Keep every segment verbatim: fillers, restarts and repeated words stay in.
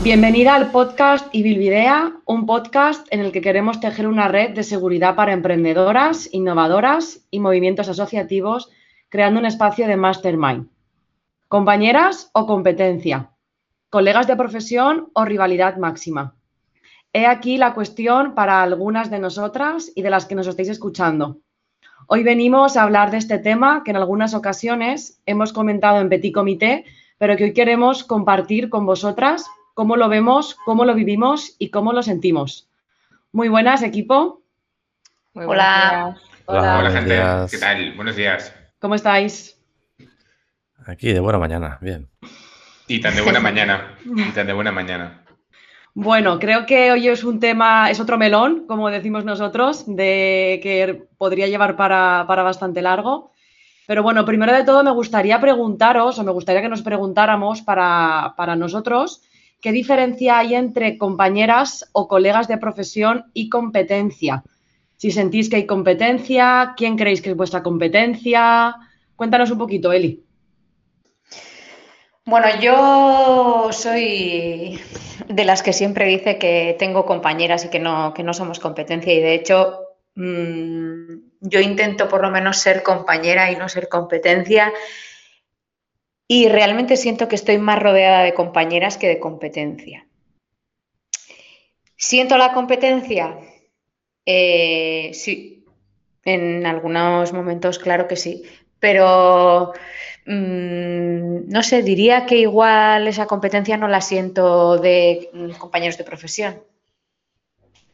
Bienvenida al podcast y Bilvidea, un podcast en el que queremos tejer una red de seguridad para emprendedoras, innovadoras y movimientos asociativos, creando un espacio de mastermind. Compañeras o competencia, colegas de profesión o rivalidad máxima. He aquí la cuestión para algunas de nosotras y de las que nos estáis escuchando. Hoy venimos a hablar de este tema que en algunas ocasiones hemos comentado en Petit Comité, pero que hoy queremos compartir con vosotras cómo lo vemos, cómo lo vivimos y cómo lo sentimos. Muy buenas, equipo. Muy Hola. Hola. Hola. Hola, gente. Días. ¿Qué tal? Buenos días. ¿Cómo estáis? Aquí, de buena mañana, bien. Y tan de buena mañana, y tan de buena mañana. Bueno, creo que hoy es un tema, es otro melón, como decimos nosotros, de que podría llevar para, para bastante largo. Pero bueno, primero de todo me gustaría preguntaros, o me gustaría que nos preguntáramos para, para nosotros, ¿qué diferencia hay entre compañeras o colegas de profesión y competencia? Si sentís que hay competencia, ¿quién creéis que es vuestra competencia? Cuéntanos un poquito, Eli. Bueno, yo soy de las que siempre dice que tengo compañeras y que no, que no somos competencia. Y de hecho, mmm, yo intento por lo menos ser compañera y no ser competencia. Y realmente siento que estoy más rodeada de compañeras que de competencia. ¿Siento la competencia? Eh, sí, en algunos momentos claro que sí, pero mmm, no sé, diría que igual esa competencia no la siento de compañeros de profesión,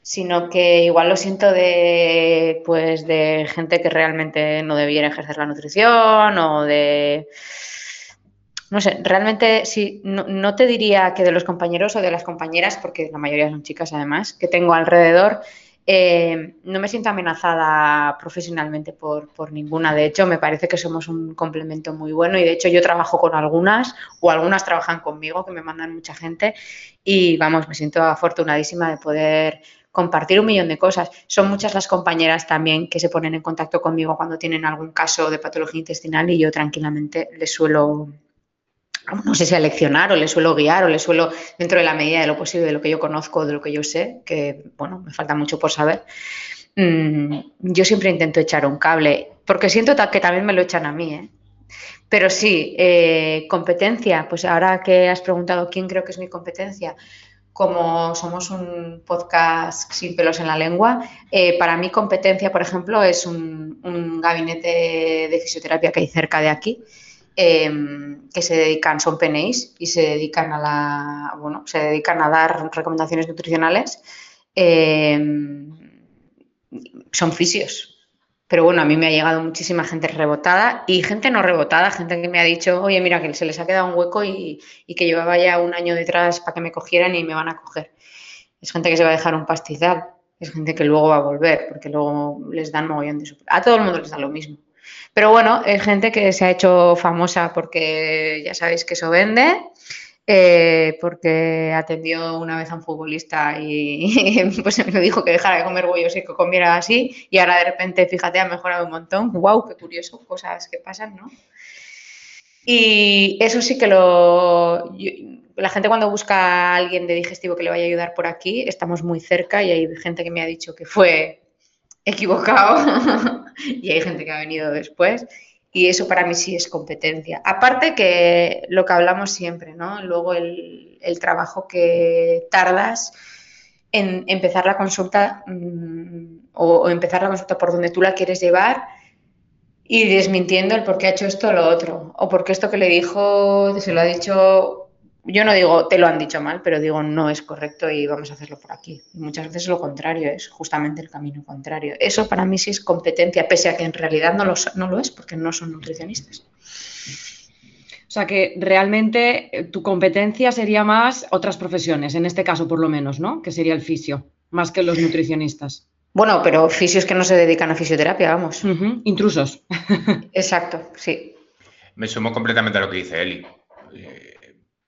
sino que igual lo siento de, pues, de gente que realmente no debiera ejercer la nutrición o de... No sé, realmente sí, no, no te diría que de los compañeros o de las compañeras, porque la mayoría son chicas además, que tengo alrededor, eh, no me siento amenazada profesionalmente por, por ninguna. De hecho, me parece que somos un complemento muy bueno y de hecho yo trabajo con algunas o algunas trabajan conmigo, que me mandan mucha gente y vamos, me siento afortunadísima de poder compartir un millón de cosas. Son muchas las compañeras también que se ponen en contacto conmigo cuando tienen algún caso de patología intestinal y yo tranquilamente les suelo... no sé si a leccionar o le suelo guiar o le suelo, dentro de la medida de lo posible, de lo que yo conozco, de lo que yo sé, que, bueno, me falta mucho por saber, mm, yo siempre intento echar un cable, porque siento que también me lo echan a mí, ¿eh? Pero sí, eh, competencia, pues ahora que has preguntado quién creo que es mi competencia, como somos un podcast sin pelos en la lengua, eh, para mí competencia, por ejemplo, es un, un gabinete de fisioterapia que hay cerca de aquí, Eh, que se dedican, son P N Is y se dedican a la, bueno, se dedican a dar recomendaciones nutricionales, eh, son fisios, pero bueno, a mí me ha llegado muchísima gente rebotada y gente no rebotada, gente que me ha dicho, oye, mira, que se les ha quedado un hueco y, y que llevaba ya un año detrás para que me cogieran y me van a coger. Es gente que se va a dejar un pastizal, es gente que luego va a volver porque luego les dan mogollón de su... A todo el mundo les da lo mismo. Pero bueno, es gente que se ha hecho famosa porque ya sabéis que eso vende, eh, porque atendió una vez a un futbolista y pues me dijo que dejara de comer bollos y que comiera así y ahora de repente, fíjate, ha mejorado un montón. ¡Guau! ¡Qué curioso! Cosas que pasan, ¿no? Y eso sí que lo... Yo, la gente cuando busca a alguien de digestivo que le vaya a ayudar por aquí, estamos muy cerca y hay gente que me ha dicho que fue... equivocado y hay gente que ha venido después y eso para mí sí es competencia. Aparte que lo que hablamos siempre, ¿no? Luego el, el trabajo que tardas en empezar la consulta mmm, o, o empezar la consulta por donde tú la quieres llevar y desmintiendo el por qué ha hecho esto o lo otro o por qué esto que le dijo se lo ha dicho... Yo no digo, te lo han dicho mal, pero digo, no es correcto y vamos a hacerlo por aquí. Y muchas veces lo contrario es justamente el camino contrario. Eso para mí sí es competencia, pese a que en realidad no lo, no lo es, porque no son nutricionistas. O sea que realmente tu competencia sería más otras profesiones, en este caso por lo menos, ¿no? Que sería el fisio, más que los nutricionistas. Bueno, pero fisios que no se dedican a fisioterapia, vamos. Uh-huh. Intrusos. Exacto, sí. Me sumo completamente a lo que dice Eli. Eh...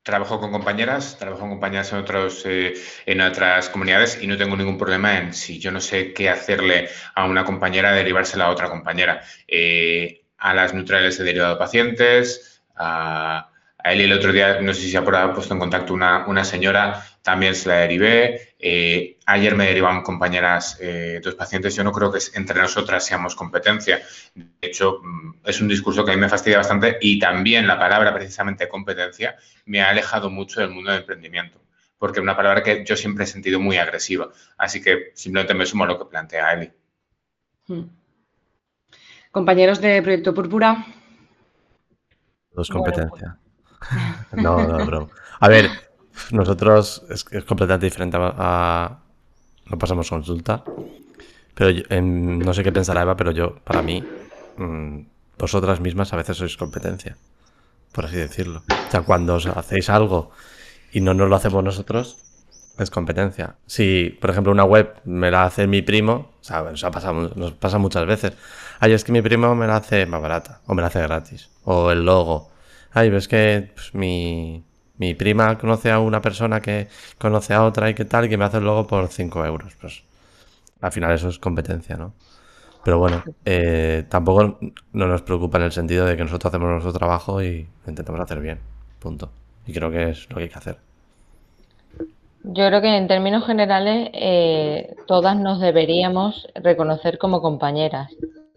Trabajo con compañeras, trabajo con compañeras en, otros, eh, en otras comunidades y no tengo ningún problema en si yo no sé qué hacerle a una compañera, derivársela a otra compañera. Eh, a las neutrales he derivado pacientes, a, A él el otro día, no sé si se ha puesto en contacto una, una señora, también se la derivé. Eh, ayer me derivaron compañeras, eh, dos pacientes. Yo no creo que entre nosotras seamos competencia. De hecho, es un discurso que a mí me fastidia bastante, y también la palabra precisamente competencia me ha alejado mucho del mundo del emprendimiento, porque es una palabra que yo siempre he sentido muy agresiva. Así que simplemente me sumo a lo que plantea Eli. Hmm. Compañeros de Proyecto Púrpura. Dos competencia. No, no, bro. A ver, nosotros es, es completamente diferente a, a... No pasamos consulta. Pero yo, en, no sé qué pensará Eva, pero yo, para mí, mmm, vosotras mismas a veces sois competencia, por así decirlo. O sea, cuando os hacéis algo y no nos lo hacemos nosotros, es competencia. Si, por ejemplo, una web me la hace mi primo, o sea, nos, ha pasado, nos pasa muchas veces. Ay, es que mi primo me la hace más barata, o me la hace gratis, o el logo. Ay, ves que pues, mi, mi prima conoce a una persona que conoce a otra y qué tal, y que me hace el logo por cinco euros. Pues al final eso es competencia, ¿no? Pero bueno, eh, tampoco no nos preocupa en el sentido de que nosotros hacemos nuestro trabajo y lo intentamos hacer bien, punto. Y creo que es lo que hay que hacer. Yo creo que en términos generales eh, todas nos deberíamos reconocer como compañeras,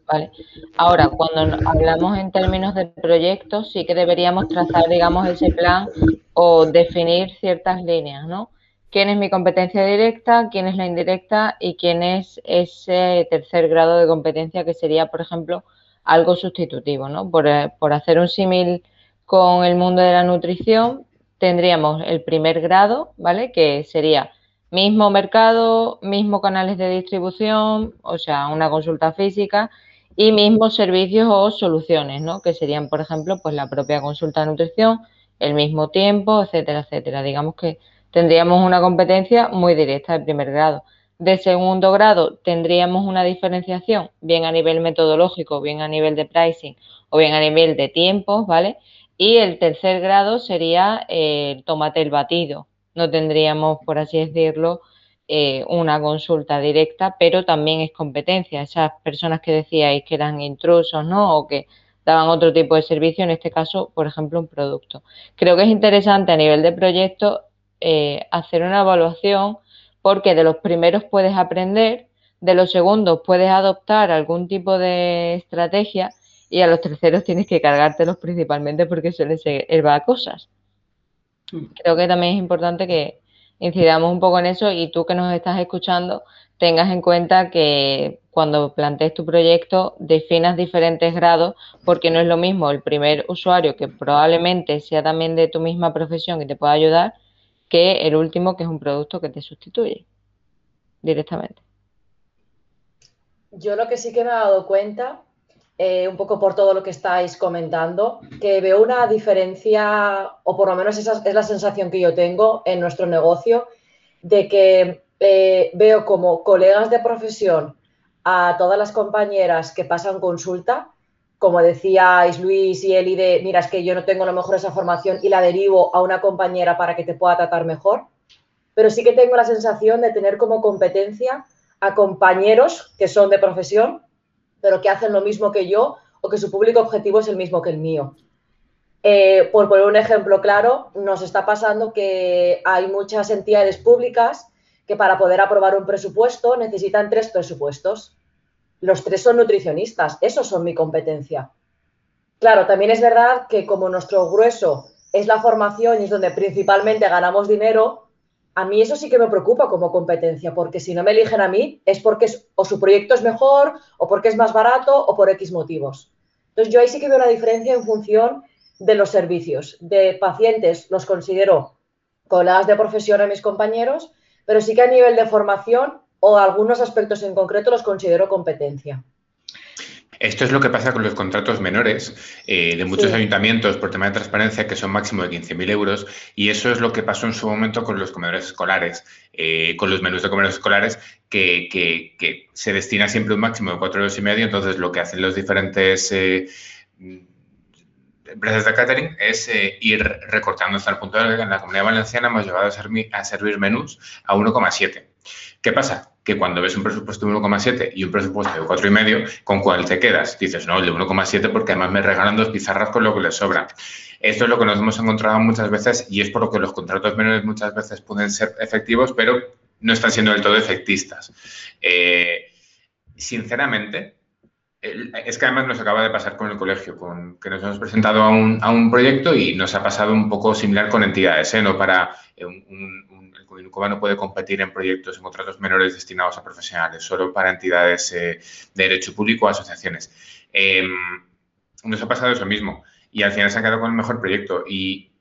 ¿vale? Ahora, cuando hablamos en términos de proyectos, sí que deberíamos trazar, digamos, ese plan o definir ciertas líneas, ¿no? ¿Quién es mi competencia directa? ¿Quién es la indirecta? ¿Y quién es ese tercer grado de competencia que sería, por ejemplo, algo sustitutivo, ¿no? Por, por hacer un símil con el mundo de la nutrición, tendríamos el primer grado, ¿vale? Que sería mismo mercado, mismo canales de distribución, o sea, una consulta física, y mismos servicios o soluciones, ¿no? Que serían, por ejemplo, pues la propia consulta de nutrición, el mismo tiempo, etcétera, etcétera. Digamos que tendríamos una competencia muy directa de primer grado. De segundo grado tendríamos una diferenciación, bien a nivel metodológico, bien a nivel de pricing o bien a nivel de tiempos, ¿vale? Y el tercer grado sería eh, el tómate el batido. No tendríamos, por así decirlo, eh, una consulta directa, pero también es competencia. Esas personas que decíais que eran intrusos, ¿no? O que daban otro tipo de servicio, en este caso, por ejemplo, un producto. Creo que es interesante a nivel de proyecto eh, hacer una evaluación, porque de los primeros puedes aprender, de los segundos puedes adoptar algún tipo de estrategia, y a los terceros tienes que cargártelos principalmente porque suele ser el va a cosas. Creo que también es importante que incidamos un poco en eso, y tú que nos estás escuchando tengas en cuenta que cuando plantees tu proyecto definas diferentes grados, porque no es lo mismo el primer usuario, que probablemente sea también de tu misma profesión y te pueda ayudar, que el último, que es un producto que te sustituye directamente. Yo lo que sí que me he dado cuenta, Eh, un poco por todo lo que estáis comentando, que veo una diferencia, o por lo menos esa es la sensación que yo tengo en nuestro negocio, de que eh, veo como colegas de profesión a todas las compañeras que pasan consulta, como decíais Luis y Eli, de mira, es que yo no tengo a lo mejor esa formación y la derivo a una compañera para que te pueda tratar mejor, pero sí que tengo la sensación de tener como competencia a compañeros que son de profesión, pero que hacen lo mismo que yo o que su público objetivo es el mismo que el mío. Eh, por poner un ejemplo claro, nos está pasando que hay muchas entidades públicas que para poder aprobar un presupuesto necesitan tres presupuestos. Los tres son nutricionistas, esos son mi competencia. Claro, también es verdad que como nuestro grueso es la formación y es donde principalmente ganamos dinero, a mí eso sí que me preocupa como competencia, porque si no me eligen a mí es porque es, o su proyecto es mejor, o porque es más barato, o por X motivos. Entonces, yo ahí sí que veo una diferencia en función de los servicios. De pacientes los considero colegas de profesión a mis compañeros, pero sí que a nivel de formación o algunos aspectos en concreto los considero competencia. Esto es lo que pasa con los contratos menores eh, de muchos sí. ayuntamientos por tema de transparencia, que son máximo de quince mil euros, y eso es lo que pasó en su momento con los comedores escolares, eh, con los menús de comedores escolares, que, que, que se destina siempre un máximo de cuatro euros y medio. Entonces, lo que hacen los diferentes eh, empresas de catering es eh, ir recortando hasta el punto de que en la Comunidad Valenciana hemos llegado a, ser, a servir menús a uno coma siete. ¿Qué pasa? que cuando ves un presupuesto de uno coma siete y un presupuesto de cuatro coma cinco, ¿con cuál te quedas? Dices, no, el de uno coma siete porque además me regalan dos pizarras con lo que les sobra. Esto es lo que nos hemos encontrado muchas veces y es por lo que los contratos menores muchas veces pueden ser efectivos, pero no están siendo del todo efectistas. Eh, sinceramente, es que además nos acaba de pasar con el colegio, con, que nos hemos presentado a un, a un proyecto y nos ha pasado un poco similar con entidades, ¿eh? No para eh, un, un, el Uncoba no puede competir en proyectos, en contratos menores destinados a profesionales, solo para entidades eh, de derecho público o asociaciones. Eh, nos ha pasado eso mismo y al final se ha quedado con el mejor proyecto y,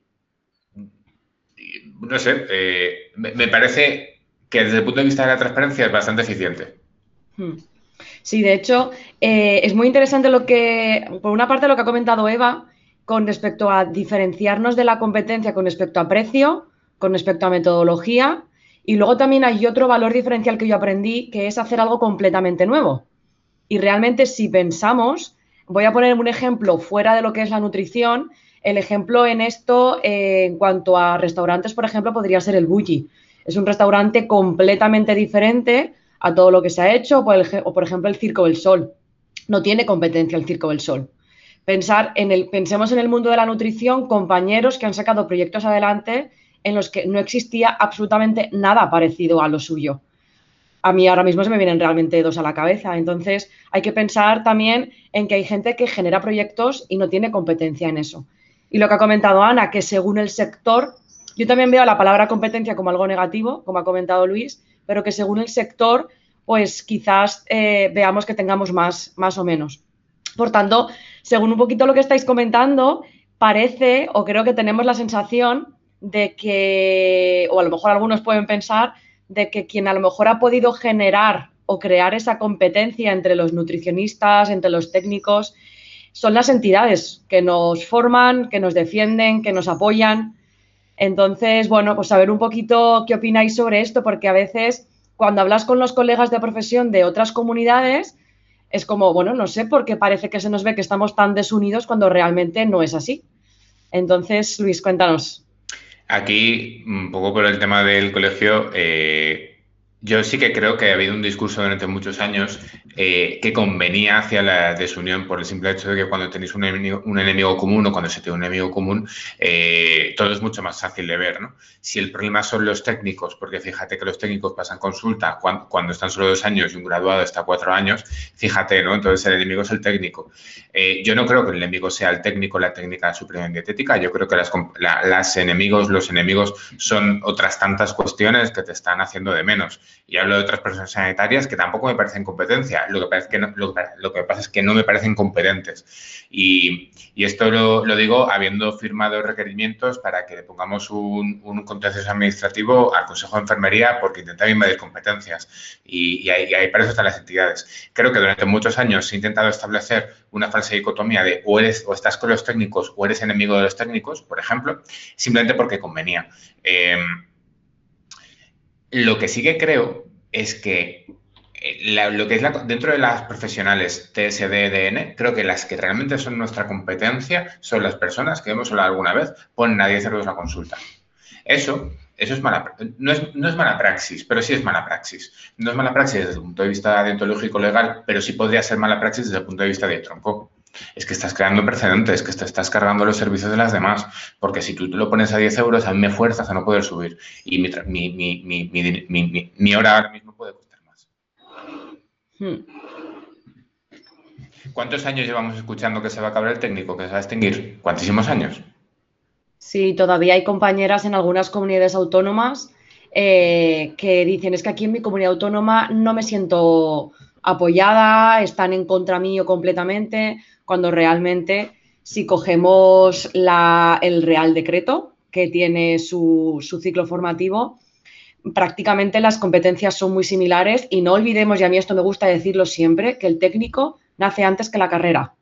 y no sé, eh, me, me parece que desde el punto de vista de la transparencia es bastante eficiente. Hmm. Sí, de hecho, eh, es muy interesante lo que, por una parte, lo que ha comentado Eva con respecto a diferenciarnos de la competencia con respecto a precio, con respecto a metodología, y luego también hay otro valor diferencial que yo aprendí, que es hacer algo completamente nuevo. Y realmente, si pensamos, voy a poner un ejemplo fuera de lo que es la nutrición, el ejemplo en esto, eh, en cuanto a restaurantes, por ejemplo, podría ser el Bougie. Es un restaurante completamente diferente a todo lo que se ha hecho, o por ejemplo el Circo del Sol. No tiene competencia el Circo del Sol. Pensar en el, pensemos en el mundo de la nutrición, compañeros que han sacado proyectos adelante en los que no existía absolutamente nada parecido a lo suyo. A mí ahora mismo se me vienen realmente dos a la cabeza. Entonces hay que pensar también en que hay gente que genera proyectos y no tiene competencia en eso. Y lo que ha comentado Ana, que según el sector, yo también veo la palabra competencia como algo negativo, como ha comentado Luis, pero que según el sector, pues quizás eh, veamos que tengamos más, más o menos. Por tanto, según un poquito lo que estáis comentando, parece, o creo que tenemos la sensación de que, o a lo mejor algunos pueden pensar, de que quien a lo mejor ha podido generar o crear esa competencia entre los nutricionistas, entre los técnicos, son las entidades que nos forman, que nos defienden, que nos apoyan. Entonces, bueno, pues saber un poquito qué opináis sobre esto, porque a veces cuando hablas con los colegas de profesión de otras comunidades es como, bueno, no sé por qué parece que se nos ve que estamos tan desunidos cuando realmente no es así. Entonces, Luis, cuéntanos. Aquí, un poco por el tema del colegio, eh, yo sí que creo que ha habido un discurso durante muchos años eh, que convenía hacia la desunión por el simple hecho de que cuando tenéis un enemigo, un enemigo común o cuando se tiene un enemigo común, eh, todo es mucho más fácil de ver, ¿no? Si el problema son los técnicos, porque fíjate que los técnicos pasan consulta cuando, cuando están solo dos años y un graduado está cuatro años, fíjate, ¿no? Entonces el enemigo es el técnico. Eh, yo no creo que el enemigo sea el técnico, la técnica de supresión dietética. Yo creo que las, la, las enemigos, los enemigos son otras tantas cuestiones que te están haciendo de menos. Y hablo de otras personas sanitarias que tampoco me parecen competencia, lo que, parece que no, lo, que, lo que pasa es que no me parecen competentes. Y, y esto lo, lo digo habiendo firmado requerimientos para que le pongamos un, un contencioso administrativo al Consejo de Enfermería porque intentaba invadir competencias. Y, y, ahí, y ahí para eso están las entidades. Creo que durante muchos años se ha intentado establecer una falsa dicotomía de o, eres, o estás con los técnicos o eres enemigo de los técnicos, por ejemplo, simplemente porque convenía. Eh, Lo que sí que creo es que la, lo que es la, dentro de las profesionales T S D, D N, creo que las que realmente son nuestra competencia son las personas que hemos hablado alguna vez, ponen a diez euros la consulta. Eso, eso es mala, no, es, no es mala praxis, pero sí es mala praxis. No es mala praxis desde el punto de vista deontológico legal, pero sí podría ser mala praxis desde el punto de vista de tronco. Es que estás creando precedentes, que te estás cargando los servicios de las demás, porque si tú lo pones a diez euros, a mí me fuerzas a no poder subir y mi, mi, mi, mi, mi, mi, mi hora ahora mismo puede costar más. Hmm. ¿Cuántos años llevamos escuchando que se va a acabar el técnico, que se va a extinguir? ¿Cuántísimos años? Sí, todavía hay compañeras en algunas comunidades autónomas eh, que dicen, es que aquí en mi comunidad autónoma no me siento apoyada, están en contra mío completamente, cuando realmente si cogemos la, el Real Decreto, que tiene su, su ciclo formativo, prácticamente las competencias son muy similares y no olvidemos, y a mí esto me gusta decirlo siempre, que el técnico nace antes que la carrera.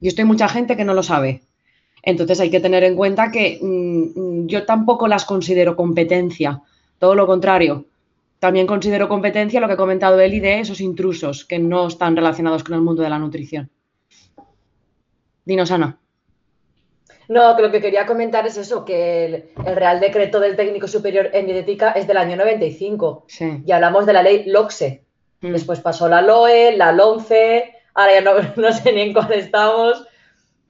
Y esto hay mucha gente que no lo sabe. Entonces hay que tener en cuenta que mmm, yo tampoco las considero competencia, todo lo contrario. También considero competencia lo que ha comentado Eli de esos intrusos que no están relacionados con el mundo de la nutrición. Dinos, Ana. No, que lo que quería comentar es eso, que el, el Real Decreto del Técnico Superior en Dietética es del año noventa y cinco. Sí. Y hablamos de la ley LOGSE. Mm. Después pasó la LOE, la LOMCE, ahora ya no, no sé ni en cuál estamos,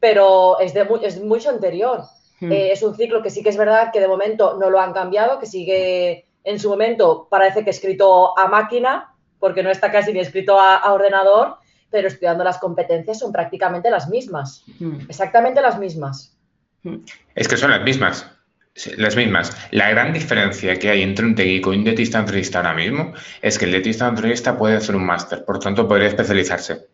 pero es, de, es mucho anterior. Mm. Eh, es un ciclo que sí que es verdad que de momento no lo han cambiado, que sigue en su momento, parece que escrito a máquina, porque no está casi ni escrito a, a ordenador, pero estudiando las competencias son prácticamente las mismas, mm. exactamente las mismas. Es que son las mismas, las mismas. La gran diferencia que hay entre un técnico y un dietista naturista ahora mismo es que el dietista naturista puede hacer un máster, por tanto podría especializarse.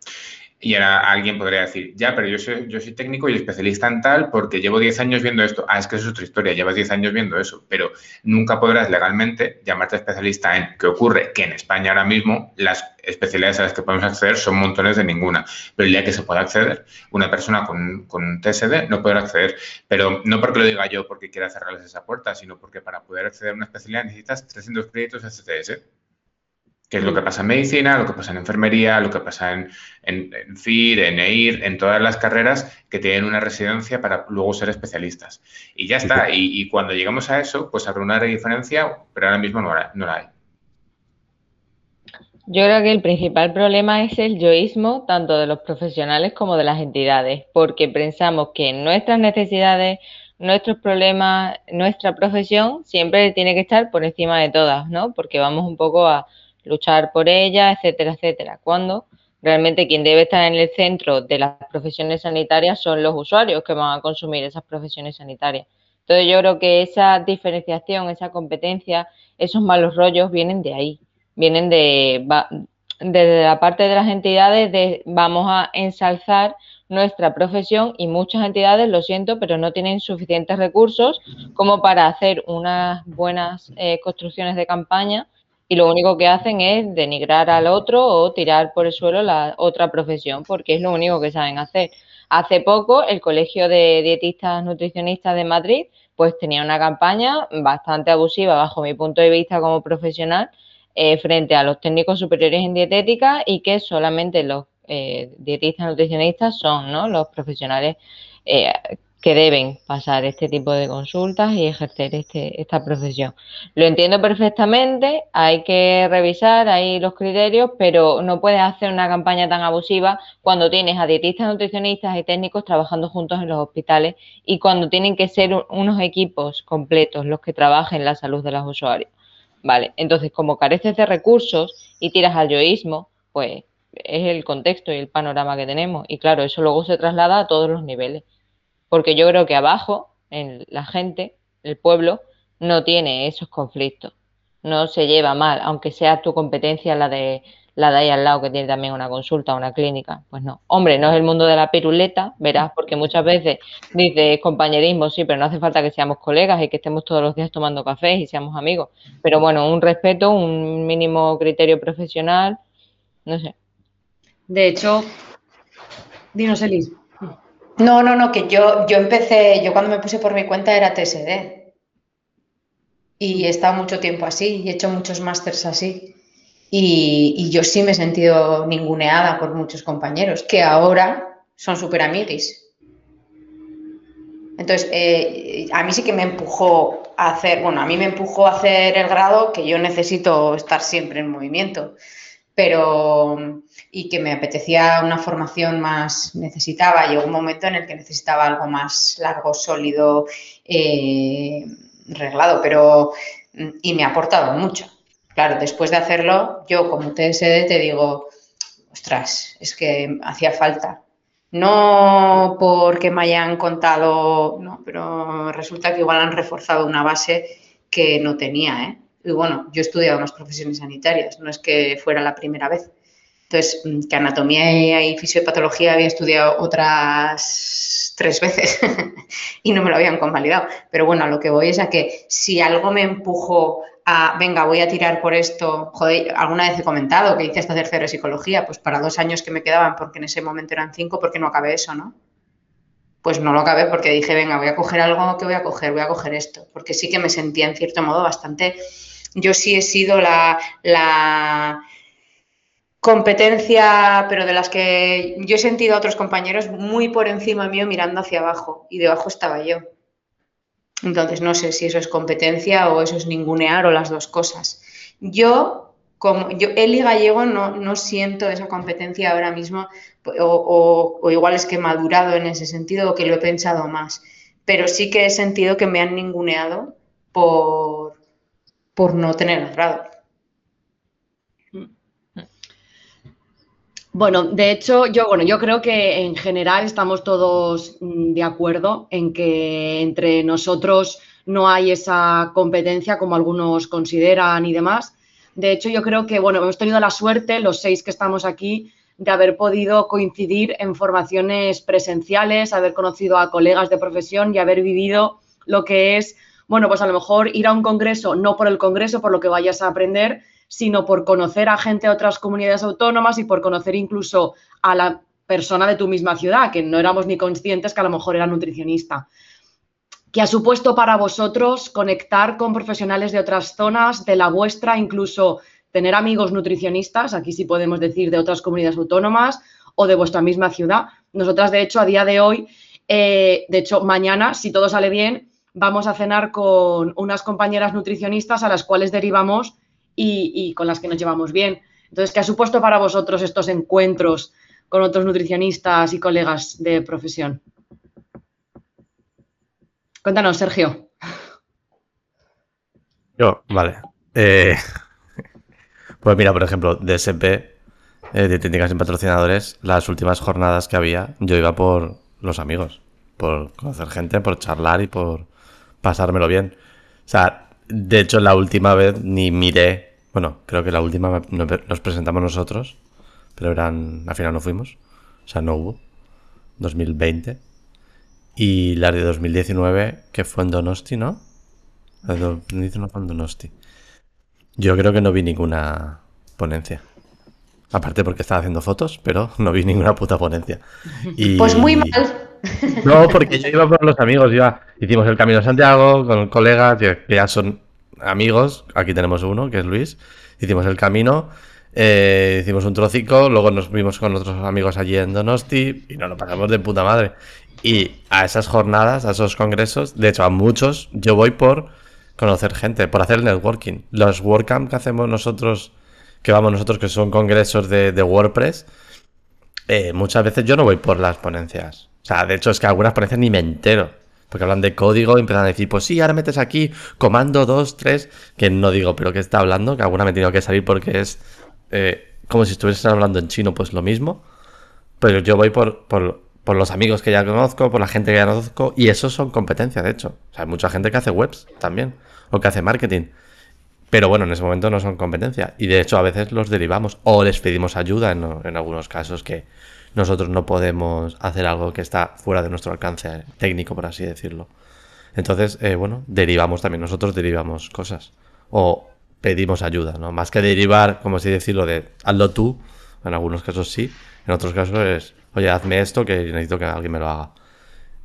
Y ahora alguien podría decir, ya, pero yo soy, yo soy técnico y especialista en tal porque llevo diez años viendo esto. Ah, es que eso es otra historia, llevas diez años viendo eso, pero nunca podrás legalmente llamarte especialista en. ¿Qué ocurre? Que en España ahora mismo las especialidades a las que podemos acceder son montones de ninguna, pero el día que se pueda acceder, una persona con, con un T S D no podrá acceder, pero no porque lo diga yo porque quiera cerrarles esa puerta, sino porque para poder acceder a una especialidad necesitas trescientos créditos S T S. Que es lo que pasa en medicina, lo que pasa en enfermería, lo que pasa en, en, en F I R, en E I R, en todas las carreras que tienen una residencia para luego ser especialistas. Y ya está. Y, y cuando llegamos a eso, pues habrá una diferencia, pero ahora mismo no la, no la hay. Yo creo que el principal problema es el yoísmo, tanto de los profesionales como de las entidades, porque pensamos que nuestras necesidades, nuestros problemas, nuestra profesión siempre tiene que estar por encima de todas, ¿no? Porque vamos un poco a luchar por ella, etcétera, etcétera, cuando realmente quien debe estar en el centro de las profesiones sanitarias son los usuarios que van a consumir esas profesiones sanitarias. Entonces, yo creo que esa diferenciación, esa competencia, esos malos rollos vienen de ahí, vienen de, desde la parte de las entidades de vamos a ensalzar nuestra profesión y muchas entidades, lo siento, pero no tienen suficientes recursos como para hacer unas buenas eh, construcciones de campaña. Y lo único que hacen es denigrar al otro o tirar por el suelo la otra profesión, porque es lo único que saben hacer. Hace poco, el Colegio de Dietistas Nutricionistas de Madrid, pues tenía una campaña bastante abusiva, bajo mi punto de vista como profesional, eh, frente a los técnicos superiores en dietética y que solamente los eh, dietistas nutricionistas son, ¿no?, los profesionales eh, que deben pasar este tipo de consultas y ejercer este, esta profesión. Lo entiendo perfectamente, hay que revisar ahí los criterios, pero no puedes hacer una campaña tan abusiva cuando tienes a dietistas, nutricionistas y técnicos trabajando juntos en los hospitales y cuando tienen que ser unos equipos completos los que trabajen la salud de los usuarios. Vale, entonces, como careces de recursos y tiras al yoísmo, pues es el contexto y el panorama que tenemos. Y claro, eso luego se traslada a todos los niveles. Porque yo creo que abajo, en la gente, el pueblo, no tiene esos conflictos. No se lleva mal, aunque sea tu competencia la de, la de ahí al lado, que tiene también una consulta, una clínica. Pues no. Hombre, no es el mundo de la piruleta, verás, porque muchas veces dices compañerismo, sí, pero no hace falta que seamos colegas y que estemos todos los días tomando café y seamos amigos. Pero bueno, un respeto, un mínimo criterio profesional, no sé. De hecho, dinos, Elis. No, no, no, que yo, yo empecé, yo cuando me puse por mi cuenta era T S D y he estado mucho tiempo así y he hecho muchos másters así y, y yo sí me he sentido ninguneada por muchos compañeros que ahora son súper amiguis. Entonces, eh, a mí sí que me empujó a hacer, bueno, a mí me empujó a hacer el grado que yo necesito estar siempre en movimiento. Pero, y que me apetecía una formación más, necesitaba, llegó un momento en el que necesitaba algo más largo, sólido, eh, reglado, pero, y me ha aportado mucho. Claro, después de hacerlo, yo como T S D te digo, ostras, es que hacía falta. No porque me hayan contado, no, pero resulta que igual han reforzado una base que no tenía, ¿eh? Y bueno, yo he estudiado unas profesiones sanitarias, no es que fuera la primera vez. Entonces, que anatomía y fisiopatología había estudiado otras tres veces y no me lo habían convalidado. Pero bueno, a lo que voy es a que si algo me empujó a, venga, voy a tirar por esto, joder, alguna vez he comentado que hice hasta tercero de psicología, pues para dos años que me quedaban, porque en ese momento eran cinco, porque no acabé eso, ¿no? Pues no lo acabé porque dije, venga, voy a coger algo, que voy a coger, voy a coger esto, porque sí que me sentía en cierto modo bastante... Yo sí he sido la, la competencia, pero de las que yo he sentido a otros compañeros muy por encima mío mirando hacia abajo, y debajo estaba yo. Entonces, no sé si eso es competencia o eso es ningunear o las dos cosas. Yo, como yo, Eli Gallego, no, no siento esa competencia ahora mismo, o, o, o igual es que he madurado en ese sentido o que lo he pensado más, pero sí que he sentido que me han ninguneado por, por no tener el grado. Bueno, de hecho, yo, bueno, yo creo que en general estamos todos de acuerdo en que entre nosotros no hay esa competencia como algunos consideran y demás. De hecho, yo creo que, bueno, hemos tenido la suerte, los seis que estamos aquí, de haber podido coincidir en formaciones presenciales, haber conocido a colegas de profesión y haber vivido lo que es, bueno, pues a lo mejor ir a un congreso, no por el congreso, por lo que vayas a aprender, sino por conocer a gente de otras comunidades autónomas y por conocer incluso a la persona de tu misma ciudad, que no éramos ni conscientes que a lo mejor era nutricionista. ¿Qué ha supuesto para vosotros conectar con profesionales de otras zonas, de la vuestra, incluso tener amigos nutricionistas, aquí sí podemos decir de otras comunidades autónomas o de vuestra misma ciudad? Nosotras, de hecho, a día de hoy, eh, de hecho, mañana, si todo sale bien, vamos a cenar con unas compañeras nutricionistas a las cuales derivamos Y, y con las que nos llevamos bien. Entonces, ¿qué ha supuesto para vosotros estos encuentros con otros nutricionistas y colegas de profesión? Cuéntanos, Sergio. Yo, vale. Eh, pues mira, por ejemplo, D S P, eh, de Técnicas sin Patrocinadores, las últimas jornadas que había, yo iba por los amigos, por conocer gente, por charlar y por pasármelo bien. O sea, de hecho, la última vez ni miré... Bueno, creo que la última nos presentamos nosotros, pero eran, al final no fuimos. O sea, no hubo. dos mil veinte. Y la de dos mil diecinueve, que fue en Donosti, ¿no? La de dos mil diecinueve fue en Donosti. Yo creo que no vi ninguna ponencia. Aparte porque estaba haciendo fotos, pero no vi ninguna puta ponencia. Y... pues muy mal. No, porque yo iba por los amigos, iba, hicimos el Camino de Santiago con colegas que ya son amigos, aquí tenemos uno que es Luis, hicimos el camino, eh, hicimos un trocico, luego nos vimos con otros amigos allí en Donosti y nos lo pasamos de puta madre. Y a esas jornadas, a esos congresos, de hecho a muchos, yo voy por conocer gente, por hacer networking. Los WordCamp que hacemos nosotros, que vamos nosotros, que son congresos de, de WordPress, eh, muchas veces yo no voy por las ponencias. O sea, de hecho, es que algunas ponencias ni me entero. Porque hablan de código y empiezan a decir, pues sí, ahora metes aquí comando dos, tres, que no digo, pero que está hablando, que alguna me he tenido que salir porque es eh, como si estuviesen hablando en chino, pues lo mismo. Pero yo voy por, por, por los amigos que ya conozco, por la gente que ya conozco, y eso son competencias, de hecho. O sea, hay mucha gente que hace webs también, o que hace marketing. Pero bueno, en ese momento no son competencia. Y de hecho, a veces los derivamos o les pedimos ayuda en, en algunos casos que... nosotros no podemos hacer algo que está fuera de nuestro alcance técnico, por así decirlo. Entonces, eh, bueno, derivamos también. Nosotros derivamos cosas o pedimos ayuda, ¿no? Más que derivar, como así decirlo, de hazlo tú, en algunos casos sí, en otros casos es, oye, hazme esto que necesito que alguien me lo haga.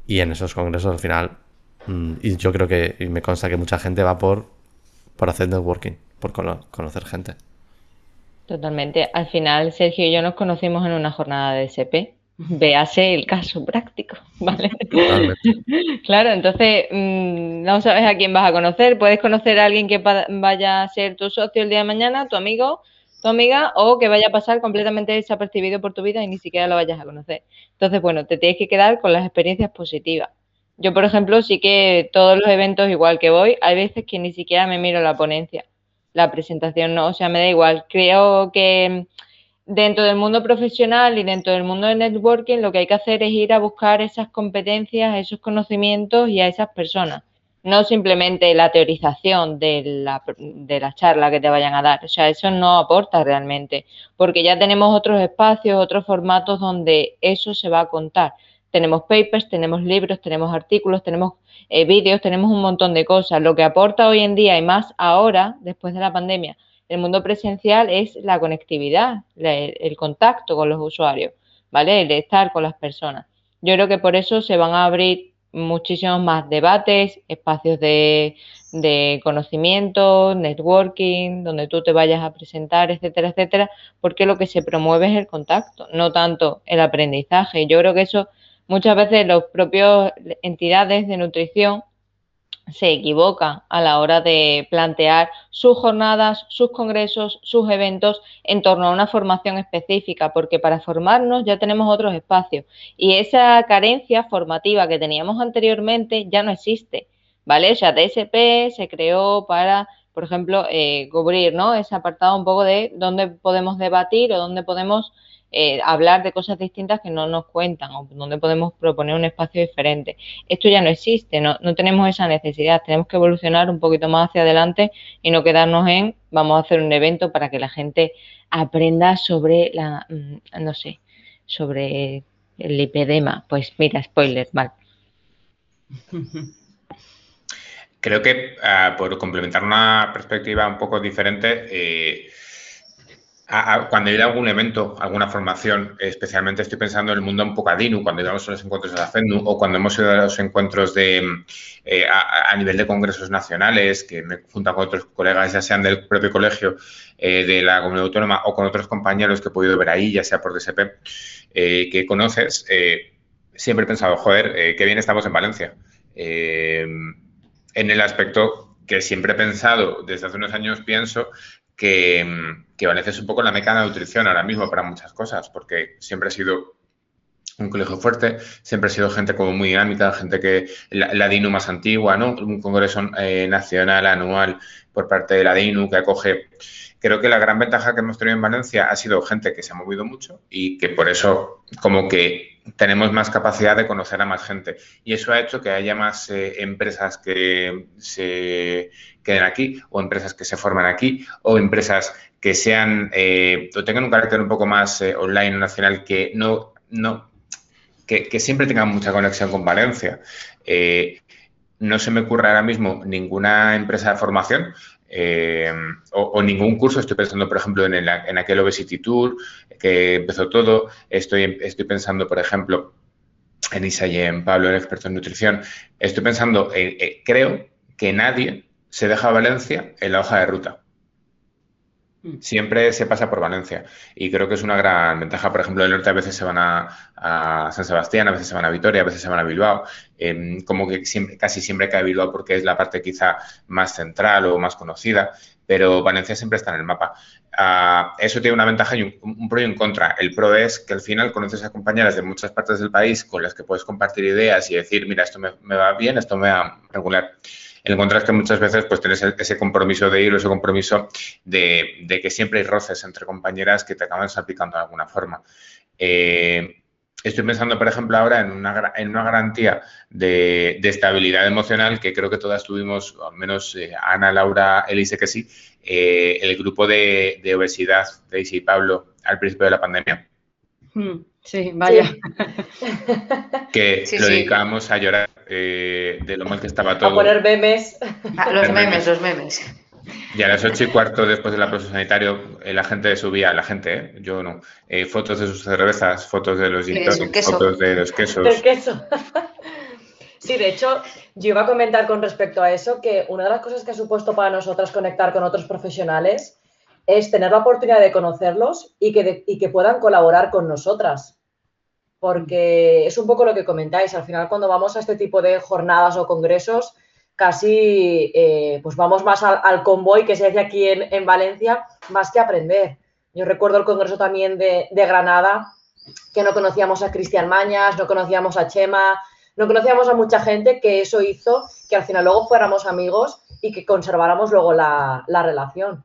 Y en esos congresos, al final, mmm, y yo creo que y me consta que mucha gente va por, por hacer networking, por cono- conocer gente. Totalmente. Al final, Sergio y yo nos conocimos en una jornada de S P. Véase el caso práctico, ¿vale? Totalmente. Claro, entonces mmm, no sabes a quién vas a conocer. Puedes conocer a alguien que vaya a ser tu socio el día de mañana, tu amigo, tu amiga, o que vaya a pasar completamente desapercibido por tu vida y ni siquiera lo vayas a conocer. Entonces, bueno, te tienes que quedar con las experiencias positivas. Yo, por ejemplo, sí que todos los eventos, igual que voy, hay veces que ni siquiera me miro la ponencia. La presentación no, o sea, me da igual. Creo que dentro del mundo profesional y dentro del mundo del networking lo que hay que hacer es ir a buscar esas competencias, esos conocimientos y a esas personas. No simplemente la teorización de la, de la charla que te vayan a dar. O sea, eso no aporta realmente, porque ya tenemos otros espacios, otros formatos donde eso se va a contar. Tenemos papers, tenemos libros, tenemos artículos, tenemos eh, vídeos, tenemos un montón de cosas. Lo que aporta hoy en día y más ahora, después de la pandemia, el mundo presencial es la conectividad, la, el, el contacto con los usuarios, ¿vale? El estar con las personas. Yo creo que por eso se van a abrir muchísimos más debates, espacios de, de conocimiento, networking, donde tú te vayas a presentar, etcétera, etcétera, porque lo que se promueve es el contacto, no tanto el aprendizaje. Yo creo que eso muchas veces los propios entidades de nutrición se equivocan a la hora de plantear sus jornadas, sus congresos, sus eventos en torno a una formación específica, porque para formarnos ya tenemos otros espacios y esa carencia formativa que teníamos anteriormente ya no existe, ¿vale? O sea, D S P se creó para, por ejemplo, eh, cubrir, ¿no?, ese apartado un poco de dónde podemos debatir o dónde podemos eh, hablar de cosas distintas que no nos cuentan o dónde podemos proponer un espacio diferente. Esto ya no existe, no, no tenemos esa necesidad, tenemos que evolucionar un poquito más hacia adelante y no quedarnos en vamos a hacer un evento para que la gente aprenda sobre la, no sé, sobre el lipedema. Pues mira, spoiler, mal. Creo que, uh, por complementar una perspectiva un poco diferente, eh, a, a, cuando he ido a algún evento, alguna formación, especialmente estoy pensando en el mundo un poco a D I N U, cuando íbamos a los encuentros de la FEDNU o cuando hemos ido a los encuentros de eh, a, a nivel de congresos nacionales, que me junto con otros colegas, ya sean del propio colegio, eh, de la comunidad autónoma o con otros compañeros que he podido ver ahí, ya sea por D S P, eh, que conoces, eh, siempre he pensado, joder, eh, qué bien estamos en Valencia. Eh, En el aspecto que siempre he pensado, desde hace unos años pienso que, que Valencia es un poco la meca de la nutrición ahora mismo para muchas cosas, porque siempre ha sido un colegio fuerte, siempre ha sido gente como muy dinámica, gente que, la, la D I N U más antigua, ¿no? Un congreso eh, nacional anual por parte de la D I N U que acoge. Creo que la gran ventaja que hemos tenido en Valencia ha sido gente que se ha movido mucho y que por eso como que tenemos más capacidad de conocer a más gente. Y eso ha hecho que haya más eh, empresas que se queden aquí o empresas que se forman aquí o empresas que sean eh, o tengan un carácter un poco más eh, online o nacional que no, no que, que siempre tengan mucha conexión con Valencia. Eh, no se me ocurre ahora mismo ninguna empresa de formación Eh, o, o ningún curso. Estoy pensando, por ejemplo, en, el, en aquel Obesity Tour que empezó todo. Estoy, estoy pensando, por ejemplo, en Isa y en Pablo, el experto en nutrición. Estoy pensando, eh, eh, creo que nadie se deja a Valencia en la hoja de ruta. Siempre se pasa por Valencia y creo que es una gran ventaja. Por ejemplo, del norte a veces se van a, a San Sebastián, a veces se van a Vitoria, a veces se van a Bilbao. Eh, como que siempre, casi siempre cae Bilbao porque es la parte quizá más central o más conocida, pero Valencia siempre está en el mapa. Ah, eso tiene una ventaja y un, un pro y un contra. El pro es que al final conoces a compañeras de muchas partes del país con las que puedes compartir ideas y decir, mira, esto me, me va bien, esto me va regular. El contra es que muchas veces pues tienes ese compromiso de ir o ese compromiso de, de que siempre hay roces entre compañeras que te acaban salpicando de alguna forma. Eh, estoy pensando, por ejemplo, ahora en una, en una garantía de, de estabilidad emocional que creo que todas tuvimos, al menos eh, Ana, Laura, Elise, que sí, eh, el grupo de, de obesidad, Daisy y Pablo, al principio de la pandemia. Sí, vaya. Sí. Que sí, lo dedicamos sí. a llorar eh, de lo mal que estaba todo. A poner memes. Ah, los memes, memes, los memes. Y a las ocho y cuarto después del aplauso sanitario, eh, la gente subía, la gente, eh, yo no, eh, fotos de sus cervezas, fotos de los gin tonic, fotos de los quesos. Del queso. Sí, de hecho, yo iba a comentar con respecto a eso que una de las cosas que ha supuesto para nosotras conectar con otros profesionales es tener la oportunidad de conocerlos y que, de, y que puedan colaborar con nosotras. Porque es un poco lo que comentáis. Al final, cuando vamos a este tipo de jornadas o congresos, casi eh, pues vamos más al, al convoy que se hace aquí en, en Valencia, más que aprender. Yo recuerdo el congreso también de, de Granada, que no conocíamos a Cristian Mañas, no conocíamos a Chema, no conocíamos a mucha gente, que eso hizo que al final luego fuéramos amigos y que conserváramos luego la, la relación.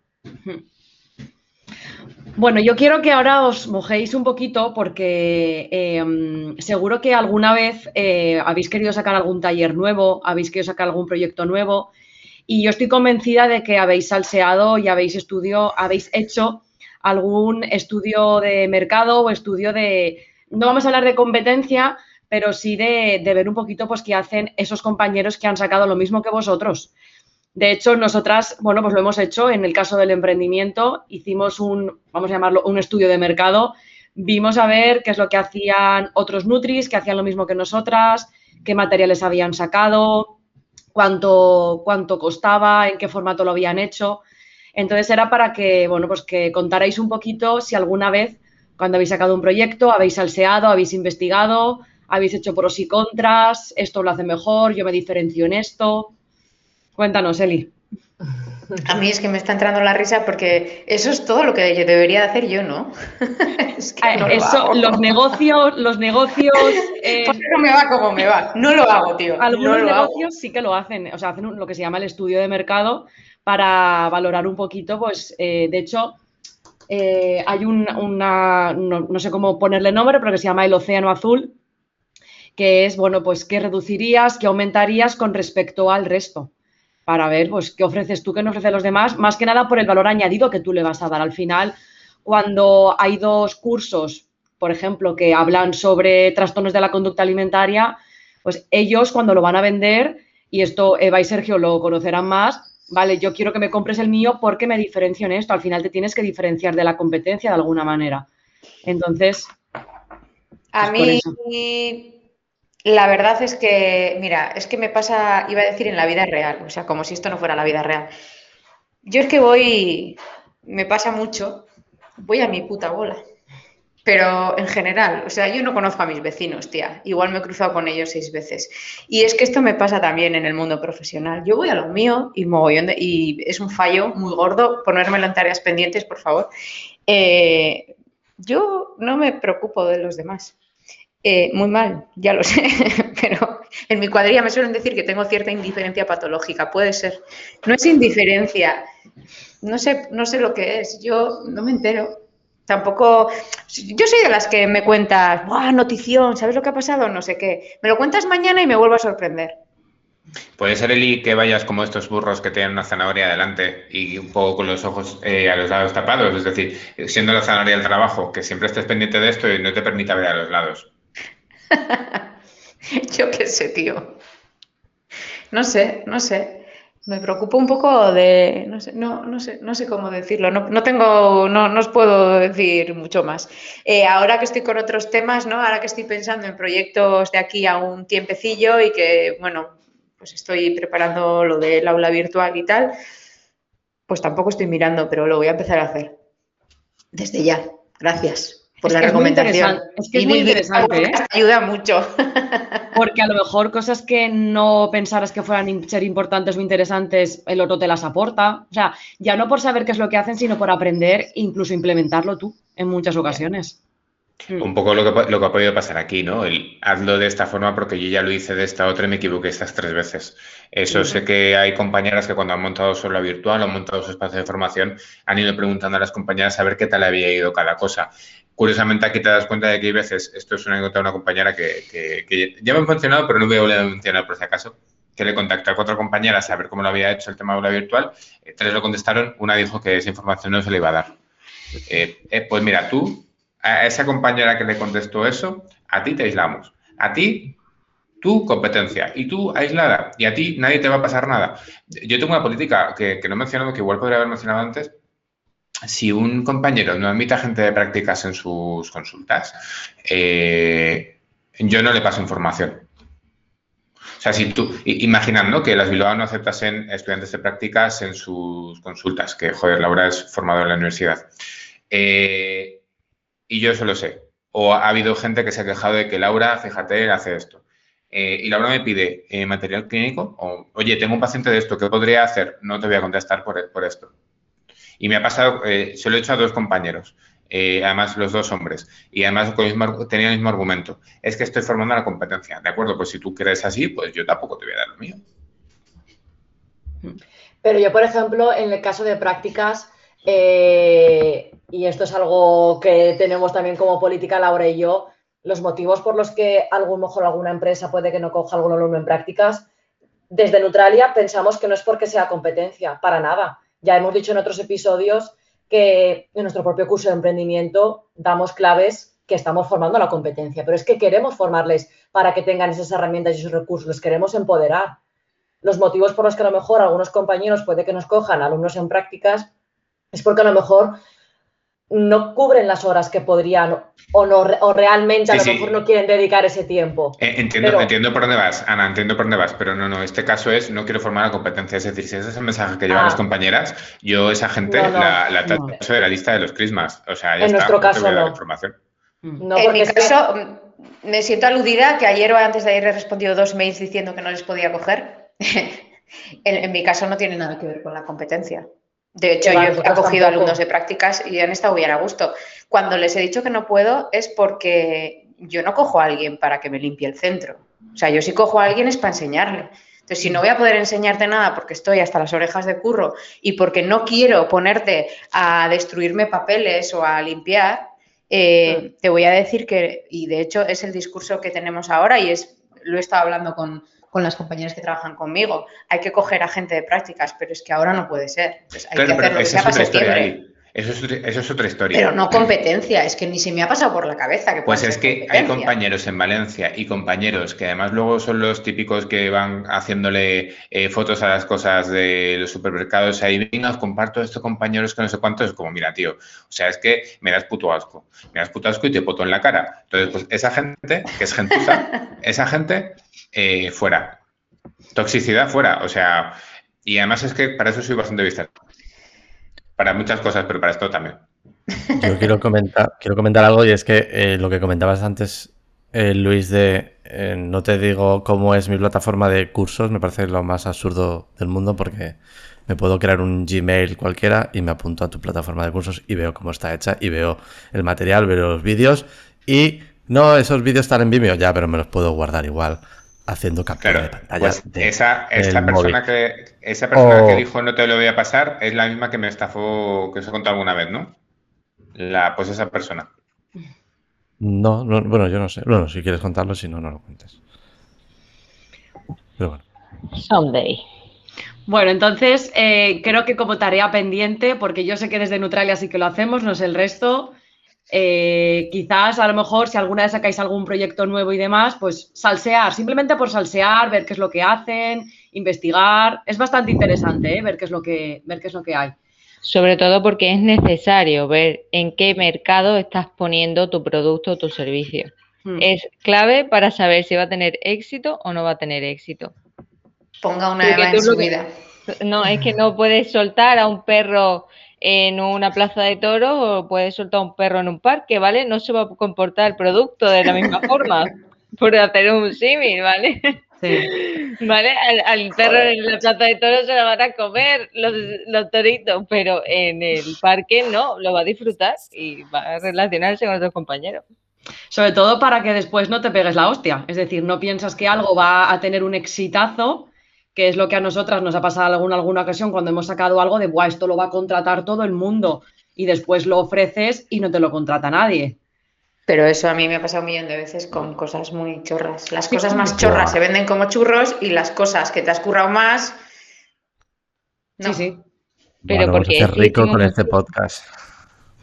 Bueno, yo quiero que ahora os mojéis un poquito porque eh, seguro que alguna vez eh, habéis querido sacar algún taller nuevo, habéis querido sacar algún proyecto nuevo y yo estoy convencida de que habéis salseado y habéis, estudio, habéis hecho algún estudio de mercado o estudio de, no vamos a hablar de competencia, pero sí de, de ver un poquito pues qué hacen esos compañeros que han sacado lo mismo que vosotros. De hecho, nosotras, bueno, pues lo hemos hecho en el caso del emprendimiento, hicimos un, vamos a llamarlo, un estudio de mercado, vimos a ver qué es lo que hacían otros nutris, que hacían lo mismo que nosotras, qué materiales habían sacado, cuánto, cuánto costaba, en qué formato lo habían hecho. Entonces era para que, bueno, pues que contarais un poquito si alguna vez, cuando habéis sacado un proyecto, habéis salseado, habéis investigado, habéis hecho pros y contras, esto lo hace mejor, yo me diferencio en esto. Cuéntanos, Eli. A mí es que me está entrando la risa porque eso es todo lo que yo debería de hacer yo, ¿no? Es que no eso, lo los negocios, los negocios... Eh, Por eso me va como me va. No lo hago, tío. Algunos no negocios hago. Sí que lo hacen. O sea, hacen lo que se llama el estudio de mercado para valorar un poquito, pues, eh, de hecho... Eh, hay un, una, no, no sé cómo ponerle nombre, pero que se llama el océano azul, que es, bueno, pues qué reducirías, qué aumentarías con respecto al resto, para ver, pues, qué ofreces tú, qué no ofrecen los demás, más que nada por el valor añadido que tú le vas a dar. Al final, cuando hay dos cursos, por ejemplo, que hablan sobre trastornos de la conducta alimentaria, pues ellos cuando lo van a vender, y esto Eva y Sergio lo conocerán más, vale, yo quiero que me compres el mío porque me diferencio en esto. Al final te tienes que diferenciar de la competencia de alguna manera. Entonces, a mí, la verdad es que, mira, es que me pasa, iba a decir en la vida real, o sea, como si esto no fuera la vida real. Yo es que voy, me pasa mucho, voy a mi puta bola. Pero en general, o sea, yo no conozco a mis vecinos, tía. Igual me he cruzado con ellos seis veces. Y es que esto me pasa también en el mundo profesional. Yo voy a lo mío y mogollón de, y es un fallo muy gordo, ponérmelo en tareas pendientes, por favor. Eh, yo no me preocupo de los demás. Eh, muy mal, ya lo sé, pero en mi cuadrilla me suelen decir que tengo cierta indiferencia patológica. Puede ser. No es indiferencia. No sé, no sé lo que es. Yo no me entero. Tampoco, yo soy de las que me cuentas, ¡buah, notición! ¿Sabes lo que ha pasado? No sé qué. Me lo cuentas mañana y me vuelvo a sorprender. Puede ser, Eli, que vayas como estos burros que tienen una zanahoria delante y un poco con los ojos eh, a los lados tapados. Es decir, siendo la zanahoria del trabajo, que siempre estés pendiente de esto y no te permita ver a los lados. Yo qué sé, tío. No sé, no sé. Me preocupo un poco de, no sé, no, no sé, no sé cómo decirlo, no, no tengo, no, no os puedo decir mucho más. Eh, ahora que estoy con otros temas, ¿no? Ahora que estoy pensando en proyectos de aquí a un tiempecillo y que, bueno, pues estoy preparando lo del aula virtual y tal, pues tampoco estoy mirando, pero lo voy a empezar a hacer. Desde ya. Gracias. Por es la recomendación. Es que es muy interesante, ¿eh? Ayuda mucho. Porque a lo mejor cosas que no pensaras que fueran ser importantes o interesantes, el otro te las aporta. O sea, ya no por saber qué es lo que hacen, sino por aprender, incluso implementarlo tú en muchas ocasiones. Un poco lo que, lo que ha podido pasar aquí, ¿no? El hazlo de esta forma porque yo ya lo hice de esta otra y me equivoqué estas tres veces. Eso uh-huh. Sé que hay compañeras que cuando han montado su aula virtual o han montado su espacio de formación han ido preguntando a las compañeras a ver qué tal había ido cada cosa. Curiosamente aquí te das cuenta de que hay veces, esto es una anécdota de una compañera que, que, que ya me han mencionado pero no voy a volver a mencionar por si acaso, que le contactó a cuatro compañeras a ver cómo lo había hecho el tema de aula virtual, eh, tres lo contestaron, una dijo que esa información no se le iba a dar. Eh, eh, pues mira, tú... A esa compañera que le contestó eso, a ti te aislamos. A ti, tu competencia. Y tú, aislada. Y a ti, nadie te va a pasar nada. Yo tengo una política que, que no he mencionado, que igual podría haber mencionado antes. Si un compañero no admite gente de prácticas en sus consultas, eh, yo no le paso información. O sea, si tú, imaginando que las Bilbao no aceptasen estudiantes de prácticas en sus consultas, que, joder, Laura es formado en la universidad. Eh... Y yo eso lo sé. O ha habido gente que se ha quejado de que Laura, fíjate, hace esto. Eh, y Laura me pide eh, material clínico. O, oye, tengo un paciente de esto, ¿qué podría hacer? No te voy a contestar por, por esto. Y me ha pasado, eh, se lo he hecho a dos compañeros. Eh, además, los dos hombres. Y además con el mismo, tenía el mismo argumento. Es que estoy formando la competencia. De acuerdo, pues si tú crees así, pues yo tampoco te voy a dar lo mío. Pero yo, por ejemplo, en el caso de prácticas... Eh, y esto es algo que tenemos también como política, Laura y yo, los motivos por los que a lo mejor alguna empresa puede que no coja algún alumno en prácticas, desde Neutralia pensamos que no es porque sea competencia, para nada. Ya hemos dicho en otros episodios que en nuestro propio curso de emprendimiento damos claves que estamos formando la competencia, pero es que queremos formarles para que tengan esas herramientas y esos recursos, los queremos empoderar. Los motivos por los que a lo mejor algunos compañeros puede que nos cojan alumnos en prácticas es porque a lo mejor no cubren las horas que podrían o, no, o realmente a sí, lo mejor sí. no quieren dedicar ese tiempo. Eh, entiendo, pero... entiendo por dónde vas, Ana, entiendo por dónde vas, pero no, no, este caso es no quiero formar la competencia, es decir, si ese es el mensaje que llevan ah. las compañeras, yo esa gente no, no, la, la trato no. de la lista de los crismas, o sea, ya en está, nuestro caso no. no en mi sea... caso, me siento aludida que ayer o antes de ayer he respondido dos mails diciendo que no les podía coger. en, en mi caso no tiene nada que ver con la competencia. De hecho, yo he acogido alumnos de prácticas y han estado bien a gusto. Cuando les he dicho que no puedo es porque yo no cojo a alguien para que me limpie el centro. O sea, yo si cojo a alguien es para enseñarle. Entonces, si no voy a poder enseñarte nada porque estoy hasta las orejas de curro y porque no quiero ponerte a destruirme papeles o a limpiar, eh, te voy a decir que, y de hecho es el discurso que tenemos ahora y es lo he estado hablando con... con las compañeras que trabajan conmigo. Hay que coger a gente de prácticas, pero es que ahora no puede ser. Pues hay claro, que hacer lo que sea para septiembre. Eso es, eso es otra historia. Pero no competencia, es que ni se me ha pasado por la cabeza. Que pues es que hay compañeros en Valencia y compañeros que además luego son los típicos que van haciéndole eh, fotos a las cosas de los supermercados. Ahí, venga, os comparto estos compañeros que no sé cuántos. Como, mira, tío, o sea, es que me das puto asco. Me das puto asco y te poto en la cara. Entonces, pues esa gente, que es gentuza, esa gente, eh, fuera. Toxicidad, fuera. O sea, y además es que para eso soy bastante vista. Para muchas cosas, pero para esto también. Yo quiero comentar, quiero comentar algo y es que eh, lo que comentabas antes, eh, Luis, de eh, no te digo cómo es mi plataforma de cursos, me parece lo más absurdo del mundo porque me puedo crear un Gmail cualquiera y me apunto a tu plataforma de cursos y veo cómo está hecha y veo el material, veo los vídeos y no, esos vídeos están en Vimeo ya, pero me los puedo guardar igual. Haciendo captura claro, de pantalla. Pues de, esa, esa persona, que, esa persona oh. que dijo no te lo voy a pasar es la misma que me estafó, que os he contado alguna vez, ¿no? La, pues esa persona. No, no, bueno, yo no sé. Bueno, si quieres contarlo, si no, no lo cuentes. Pero bueno. Someday. Bueno, entonces eh, creo que como tarea pendiente, porque yo sé que desde Neutralia sí que lo hacemos, no sé el resto... Eh, quizás a lo mejor si alguna vez sacáis algún proyecto nuevo y demás, pues salsear, simplemente por salsear, ver qué es lo que hacen, investigar, es bastante interesante, ¿eh? ver qué es lo que ver qué es lo que hay. Sobre todo porque es necesario ver en qué mercado estás poniendo tu producto o tu servicio. Hmm. Es clave para saber si va a tener éxito o no va a tener éxito. Ponga una edad en su vida. No, es que no puedes soltar a un perro en una plaza de toros o puedes soltar un perro en un parque, ¿vale? No se va a comportar el producto de la misma forma, por hacer un símil, ¿vale? Sí. ¿Vale? Al, al perro en la plaza de toros se la van a comer los, los toritos, pero en el parque no, lo va a disfrutar y va a relacionarse con otros compañeros. Sobre todo para que después no te pegues la hostia, es decir, no piensas que algo va a tener un exitazo, que es lo que a nosotras nos ha pasado en alguna, alguna ocasión cuando hemos sacado algo de, buah, esto lo va a contratar todo el mundo y después lo ofreces y no te lo contrata nadie. Pero eso a mí me ha pasado un millón de veces con cosas muy chorras. Las cosas más chorras se venden como churros y las cosas que te has currado más... No. Sí, sí. Pero bueno, porque vamos a ser rico con este podcast.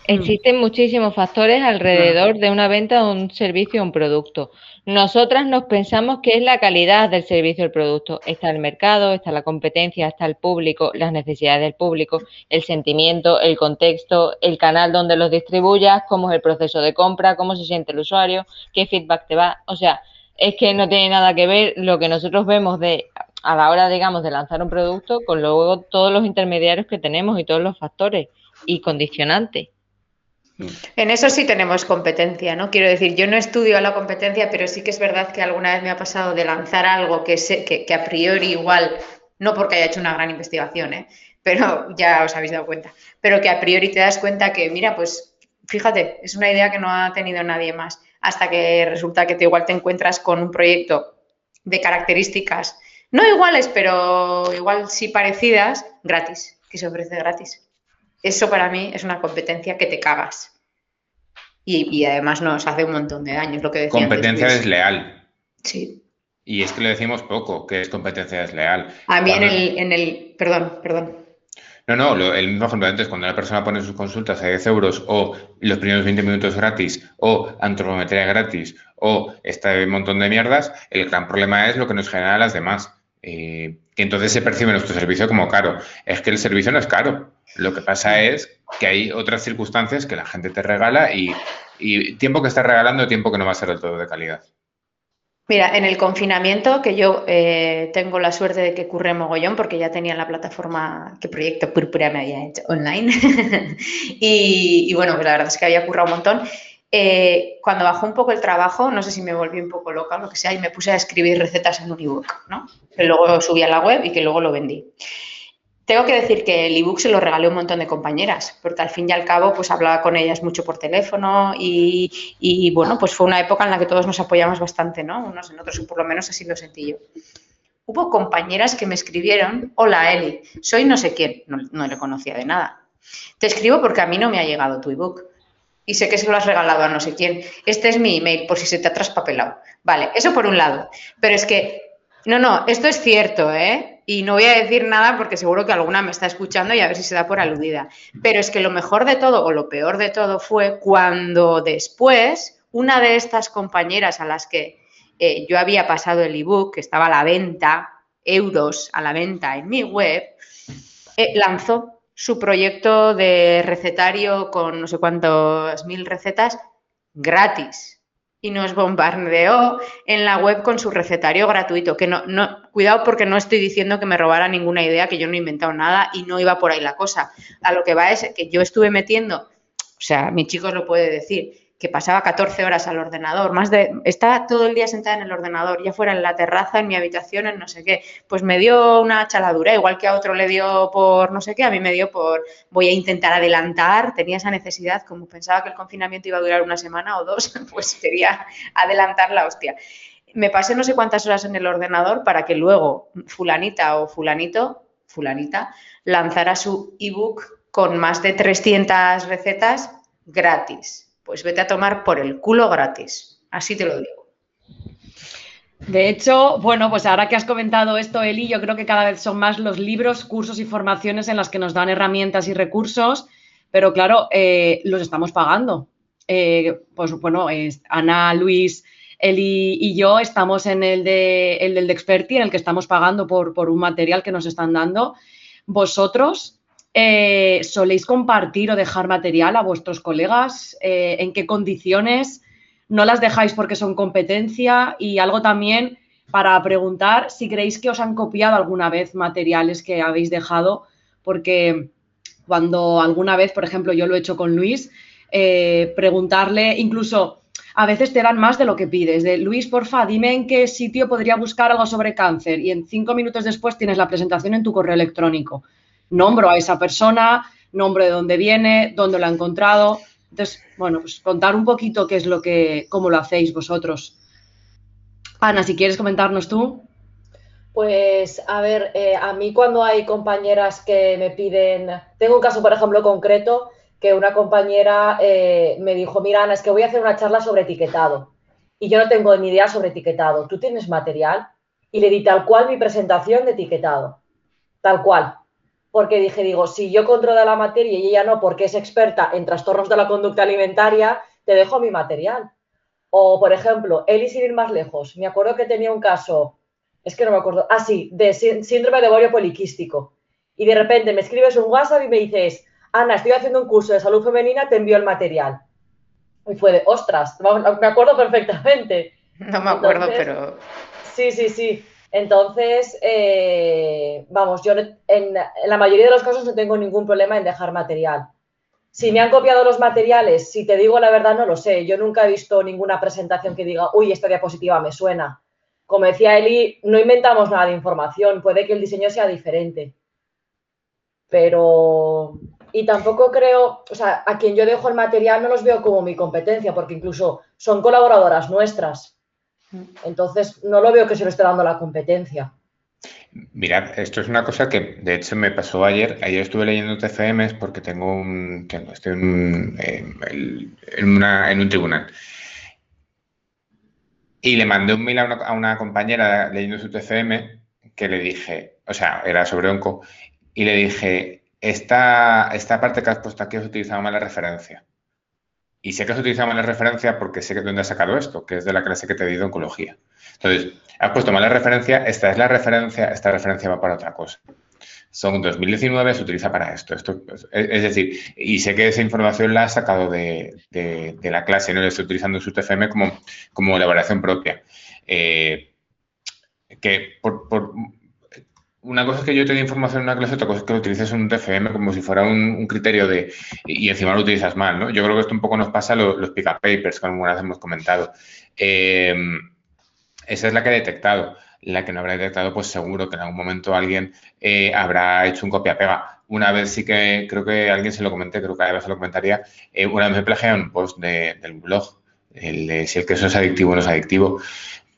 Existen muchísimos factores alrededor de una venta, un servicio o un producto. Nosotras nos pensamos que es la calidad del servicio o el producto. Está el mercado, está la competencia, está el público, las necesidades del público, el sentimiento, el contexto, el canal donde los distribuyas, cómo es el proceso de compra, cómo se siente el usuario, qué feedback te va. O sea, es que no tiene nada que ver lo que nosotros vemos de a la hora, digamos, de lanzar un producto con luego todos los intermediarios que tenemos y todos los factores y condicionantes. En eso sí tenemos competencia, ¿no? Quiero decir, yo no estudio la competencia, pero sí que es verdad que alguna vez me ha pasado de lanzar algo que, sé, que, que a priori igual, no porque haya hecho una gran investigación, ¿eh? Pero ya os habéis dado cuenta, pero que a priori te das cuenta que, mira, pues fíjate, es una idea que no ha tenido nadie más, hasta que resulta que te, igual te encuentras con un proyecto de características, no iguales, pero igual sí parecidas, gratis, que se ofrece gratis. Eso para mí es una competencia que te cagas. Y, y además nos hace un montón de daño, es lo que decía. Competencia desleal. Sí. Y es que le decimos poco, que es competencia desleal. A mí cuando... en, el, en el... Perdón, perdón. No, no, lo, el mismo ejemplo de antes, cuando una persona pone sus consultas a diez euros o los primeros veinte minutos gratis o antropometría gratis o este montón de mierdas, el gran problema es lo que nos generan las demás. Eh, entonces se percibe nuestro servicio como caro. Es que el servicio no es caro. Lo que pasa es que hay otras circunstancias que la gente te regala y, y tiempo que estás regalando, tiempo que no va a ser del todo de calidad. Mira, en el confinamiento, que yo eh, tengo la suerte de que curré mogollón, porque ya tenía la plataforma que Proyecto Púrpura me había hecho online. y, y bueno, pues la verdad es que había currado un montón. Eh, cuando bajó un poco el trabajo, no sé si me volví un poco loca o lo que sea, y me puse a escribir recetas en un ebook, ¿no? Que luego subí a la web y que luego lo vendí. Tengo que decir que el ebook se lo regalé a un montón de compañeras, porque al fin y al cabo pues hablaba con ellas mucho por teléfono y, y bueno, pues fue una época en la que todos nos apoyamos bastante, ¿no? Unos en otros, o por lo menos así lo sentí yo. Hubo compañeras que me escribieron: hola Eli, soy no sé quién, no, no le conocía de nada. Te escribo porque a mí no me ha llegado tu ebook. Y sé que se lo has regalado a no sé quién. Este es mi email, por si se te ha traspapelado. Vale, eso por un lado. Pero es que, no, no, esto es cierto, ¿eh? Y no voy a decir nada porque seguro que alguna me está escuchando y a ver si se da por aludida. Pero es que lo mejor de todo, o lo peor de todo, fue cuando después una de estas compañeras a las que eh, yo había pasado el ebook, que estaba a la venta, euros a la venta en mi web, eh, lanzó su proyecto de recetario con no sé cuántas mil recetas gratis y nos bombardeó en la web con su recetario gratuito. Que no, no, cuidado, porque no estoy diciendo que me robara ninguna idea, que yo no he inventado nada y no iba por ahí la cosa. A lo que va es que yo estuve metiendo, o sea, mi chico os lo puede decir, que pasaba catorce horas al ordenador, más de, estaba todo el día sentada en el ordenador, ya fuera en la terraza, en mi habitación, en no sé qué, pues me dio una chaladura, igual que a otro le dio por no sé qué, a mí me dio por voy a intentar adelantar, tenía esa necesidad, como pensaba que el confinamiento iba a durar una semana o dos, pues quería adelantar la hostia. Me pasé no sé cuántas horas en el ordenador para que luego fulanita o fulanito, fulanita, lanzara su ebook con más de trescientas recetas gratis. Pues vete a tomar por el culo gratis, así te lo digo. De hecho, bueno, pues ahora que has comentado esto, Eli, yo creo que cada vez son más los libros, cursos y formaciones en las que nos dan herramientas y recursos, pero claro, eh, los estamos pagando. Eh, pues bueno, eh, Ana, Luis, Eli y yo estamos en el de, el del de Experti, en el que estamos pagando por, por un material que nos están dando. Vosotros... Eh, ¿soléis compartir o dejar material a vuestros colegas? Eh, ¿En qué condiciones? ¿No las dejáis porque son competencia? Y algo también para preguntar si creéis que os han copiado alguna vez materiales que habéis dejado, porque cuando alguna vez, por ejemplo, yo lo he hecho con Luis, eh, preguntarle, incluso a veces te dan más de lo que pides, de Luis, porfa, dime en qué sitio podría buscar algo sobre cáncer, y en cinco minutos después tienes la presentación en tu correo electrónico. Nombro a esa persona, nombro de dónde viene, dónde lo ha encontrado. Entonces, bueno, pues contar un poquito qué es lo que, cómo lo hacéis vosotros. Ana, si quieres comentarnos tú. Pues, a ver, eh, a mí cuando hay compañeras que me piden... Tengo un caso, por ejemplo, concreto, que una compañera eh, me dijo, mira, Ana, es que voy a hacer una charla sobre etiquetado y yo no tengo ni idea sobre etiquetado. ¿Tú tienes material? Y le di tal cual mi presentación de etiquetado, tal cual. Porque dije, digo, si yo controlo la materia y ella no, porque es experta en trastornos de la conducta alimentaria, te dejo mi material. O, por ejemplo, Eli, sin ir más lejos, me acuerdo que tenía un caso, es que no me acuerdo, ah, sí, de síndrome de ovario poliquístico. Y de repente me escribes un WhatsApp y me dices, Ana, estoy haciendo un curso de salud femenina, te envío el material. Y fue de, ostras, me acuerdo perfectamente. No me acuerdo, entonces, pero... Sí, sí, sí. Entonces, eh, vamos, yo en, en la mayoría de los casos no tengo ningún problema en dejar material. Si me han copiado los materiales, si te digo la verdad, no lo sé. Yo nunca he visto ninguna presentación que diga, uy, esta diapositiva me suena. Como decía Eli, no inventamos nada de información, puede que el diseño sea diferente. Pero, y tampoco creo, o sea, a quien yo dejo el material no los veo como mi competencia, porque incluso son colaboradoras nuestras. Entonces, no lo veo que se lo esté dando la competencia. Mirad, esto es una cosa que, de hecho, me pasó ayer. Ayer estuve leyendo T C Ms porque tengo un... Tengo, estoy un, eh, el, en, una, en un tribunal. Y le mandé un mail a una, a una compañera leyendo su T C M que le dije... O sea, era sobre onco. Y le dije, esta, esta parte que has puesto aquí has utilizado mala referencia. Y sé que has utilizado malas referencias porque sé que dónde has sacado esto, que es de la clase que te di de oncología. Entonces, has puesto mala referencia, esta es la referencia, esta referencia va para otra cosa. Son dos mil diecinueve, se utiliza para esto. esto es, es decir, y sé que esa información la has sacado de, de, de la clase, no la estoy utilizando en su T F M como, como elaboración propia. Eh, que por, por Una cosa es que yo te dé información en una clase, otra cosa es que lo utilices en un T F M como si fuera un, un criterio de... Y encima lo utilizas mal, ¿no? Yo creo que esto un poco nos pasa a los, los pick-up papers, que algunas hemos comentado. Eh, esa es la que he detectado. La que no habrá detectado, pues seguro que en algún momento alguien eh, habrá hecho un copia-pega. Una vez sí que, creo que alguien se lo comenté, creo que además se lo comentaría, eh, una vez me plagiaron un post de, del blog, el de si el queso es adictivo o no es adictivo.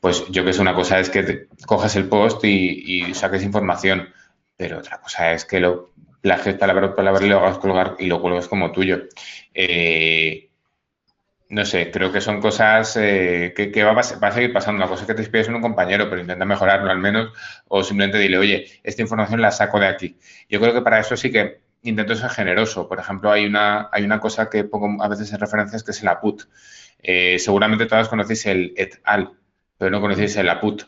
Pues yo que sé, una cosa es que cojas el post y, y saques información, pero otra cosa es que lo plagies palabra por palabra y lo hagas colgar y lo cuelgas como tuyo. Eh, no sé, creo que son cosas eh, que, que va, va a seguir pasando. Una cosa es que te inspires en un compañero, pero intenta mejorarlo al menos, o simplemente dile, oye, esta información la saco de aquí. Yo creo que para eso sí que intento ser generoso. Por ejemplo, hay una, hay una cosa que pongo a veces en referencias que es el A P U T. Eh, seguramente todas conocéis el et al, pero no conocéis el A P U T.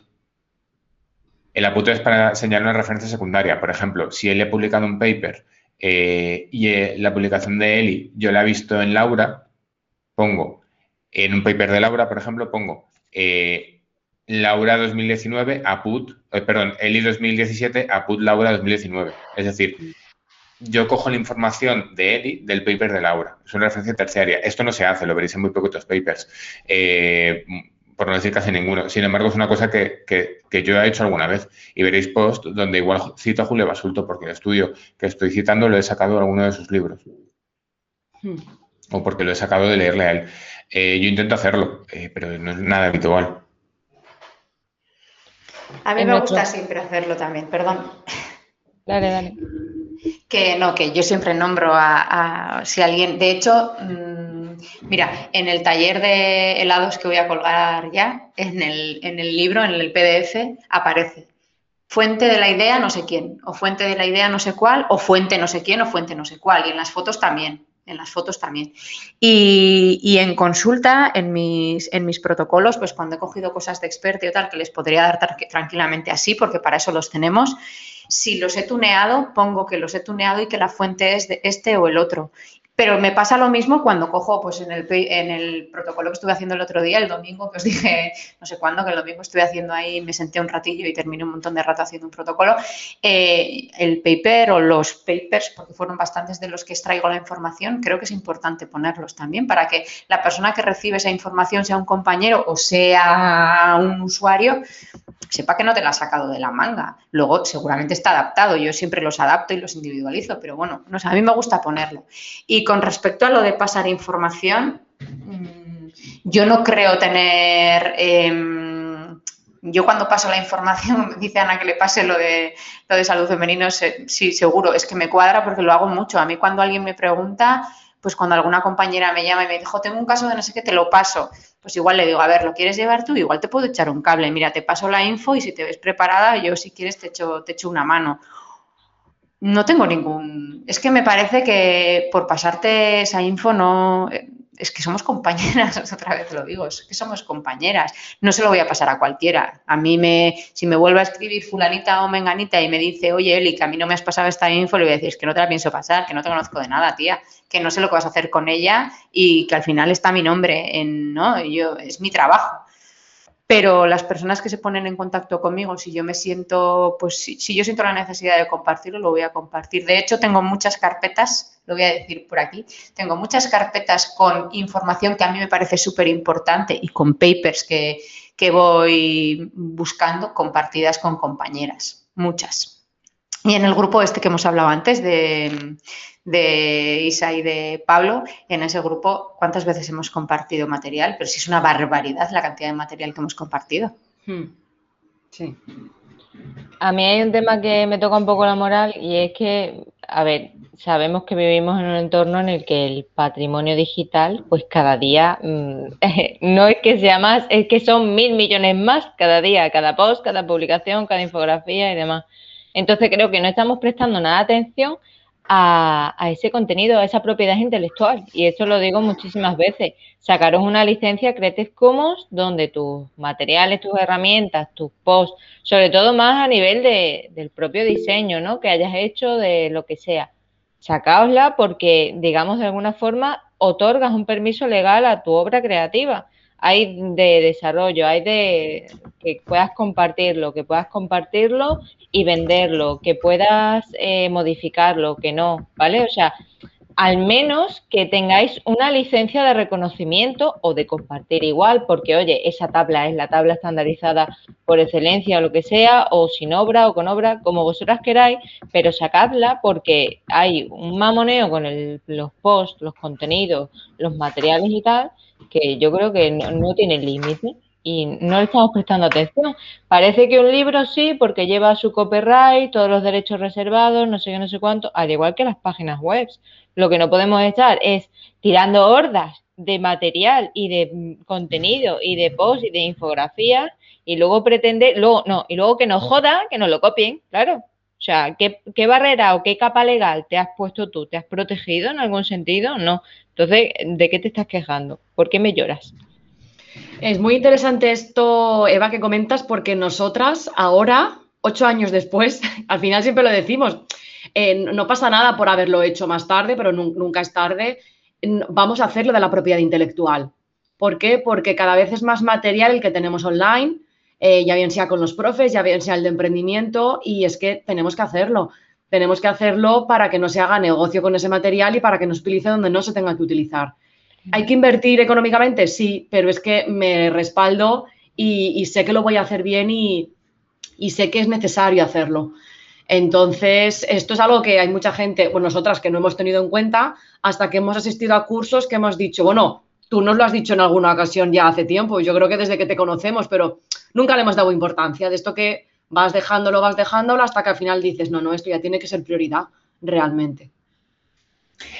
El A P U T es para señalar una referencia secundaria. Por ejemplo, si él ha publicado un paper eh, y eh, la publicación de Eli yo la he visto en Laura, pongo, en un paper de Laura, por ejemplo, pongo eh, Laura dos mil diecinueve, A P U T, eh, perdón, Eli dos mil diecisiete, A P U T Laura dos mil diecinueve. Es decir, yo cojo la información de Eli del paper de Laura. Es una referencia terciaria. Esto no se hace, lo veréis en muy poquitos papers. Eh... por no decir casi ninguno. Sin embargo, es una cosa que, que, que yo he hecho alguna vez. Y veréis post donde igual cito a Julio Basulto, porque el estudio que estoy citando lo he sacado de alguno de sus libros. Hmm. O porque lo he sacado de leerle a él. Eh, yo intento hacerlo, eh, pero no es nada habitual. A mí en me otro... gusta siempre hacerlo también, perdón. Dale, dale. Que no, que yo siempre nombro a, a si alguien... De hecho... Mmm, mira, en el taller de helados que voy a colgar ya, en el, en el libro, en el P D F, aparece fuente de la idea no sé quién, o fuente de la idea no sé cuál, o fuente no sé quién, o fuente no sé cuál. Y en las fotos también, en las fotos también. Y, y en consulta, en mis, en mis protocolos, pues cuando he cogido cosas de Experti o tal, que les podría dar tranquilamente así, porque para eso los tenemos, si los he tuneado, pongo que los he tuneado y que la fuente es de este o el otro. Pero me pasa lo mismo cuando cojo, pues en el, en el protocolo que estuve haciendo el otro día, el domingo, que os dije, no sé cuándo, que el domingo estuve haciendo ahí, me senté un ratillo y terminé un montón de rato haciendo un protocolo, eh, el paper o los papers, porque fueron bastantes de los que extraigo la información, creo que es importante ponerlos también para que la persona que recibe esa información, sea un compañero o sea un usuario, sepa que no te la ha sacado de la manga. Luego, seguramente está adaptado, yo siempre los adapto y los individualizo, pero bueno, no sé, a mí me gusta ponerlo. Y con respecto a lo de pasar información, yo no creo tener... Eh, yo cuando paso la información, dice Ana que le pase lo de, lo de salud femenino, se, sí, seguro, es que me cuadra porque lo hago mucho. A mí cuando alguien me pregunta, pues cuando alguna compañera me llama y me dice, jo, tengo un caso de no sé qué, te lo paso. Pues igual le digo, a ver, ¿lo quieres llevar tú? Igual te puedo echar un cable. Mira, te paso la info y si te ves preparada, yo si quieres te echo, te echo una mano. No tengo ningún... Es que me parece que por pasarte esa info no... Es que somos compañeras, otra vez lo digo, es que somos compañeras. No se lo voy a pasar a cualquiera. A mí me... Si me vuelve a escribir fulanita o menganita y me dice, oye, Eli, que a mí no me has pasado esta info, le voy a decir, es que no te la pienso pasar, que no te conozco de nada, tía, que no sé lo que vas a hacer con ella y que al final está mi nombre en... ¿no? Yo, es mi trabajo. Pero las personas que se ponen en contacto conmigo, si yo me siento, pues si, si yo siento la necesidad de compartirlo, lo voy a compartir. De hecho, tengo muchas carpetas, lo voy a decir por aquí, tengo muchas carpetas con información que a mí me parece súper importante y con papers que, que voy buscando compartidas con compañeras, muchas. Y en el grupo este que hemos hablado antes de, de Isa y de Pablo, en ese grupo, ¿cuántas veces hemos compartido material? Pero sí es una barbaridad la cantidad de material que hemos compartido. Sí. A mí hay un tema que me toca un poco la moral y es que, a ver, sabemos que vivimos en un entorno en el que el patrimonio digital, pues cada día, mmm, no es que sea más, es que son mil millones más cada día, cada post, cada publicación, cada infografía y demás. Entonces, creo que no estamos prestando nada de atención a, a ese contenido, a esa propiedad intelectual. Y eso lo digo muchísimas veces. Sacaros una licencia Creative Commons donde tus materiales, tus herramientas, tus posts, sobre todo más a nivel de, del propio diseño, ¿no? Que hayas hecho de lo que sea. Sacaosla porque, digamos, de alguna forma otorgas un permiso legal a tu obra creativa. Hay de desarrollo, hay de que puedas compartirlo, que puedas compartirlo y venderlo, que puedas eh, modificarlo, que no, ¿vale? O sea, al menos que tengáis una licencia de reconocimiento o de compartir igual, porque, oye, esa tabla es la tabla estandarizada por excelencia o lo que sea, o sin obra o con obra, como vosotras queráis, pero sacadla porque hay un mamoneo con el, los posts, los contenidos, los materiales y tal, que yo creo que no, no tiene límite y no le estamos prestando atención. Parece que un libro sí, porque lleva su copyright, todos los derechos reservados, no sé qué, no sé cuánto, al igual que las páginas web. Lo que no podemos estar es tirando hordas de material y de contenido y de posts y de infografías y luego pretender, luego no, y luego que nos jodan, que nos lo copien, claro. O sea, ¿qué, ¿qué barrera o qué capa legal te has puesto tú? ¿Te has protegido en algún sentido? No. Entonces, ¿de qué te estás quejando? ¿Por qué me lloras? Es muy interesante esto, Eva, que comentas, porque nosotras ahora, ocho años después, al final siempre lo decimos, eh, no pasa nada por haberlo hecho más tarde, pero nunca es tarde, vamos a hacerlo de la propiedad intelectual. ¿Por qué? Porque cada vez es más material el que tenemos online, Eh, ya bien sea con los profes, ya bien sea el de emprendimiento, y es que tenemos que hacerlo. Tenemos que hacerlo para que no se haga negocio con ese material y para que nos utilice donde no se tenga que utilizar. ¿Hay que invertir económicamente? Sí, pero es que me respaldo y, y sé que lo voy a hacer bien y, y sé que es necesario hacerlo. Entonces, esto es algo que hay mucha gente, bueno, nosotras que no hemos tenido en cuenta hasta que hemos asistido a cursos que hemos dicho, bueno, tú nos lo has dicho en alguna ocasión ya hace tiempo, yo creo que desde que te conocemos, pero nunca le hemos dado importancia, de esto que vas dejándolo, vas dejándolo, hasta que al final dices, no, no, esto ya tiene que ser prioridad realmente.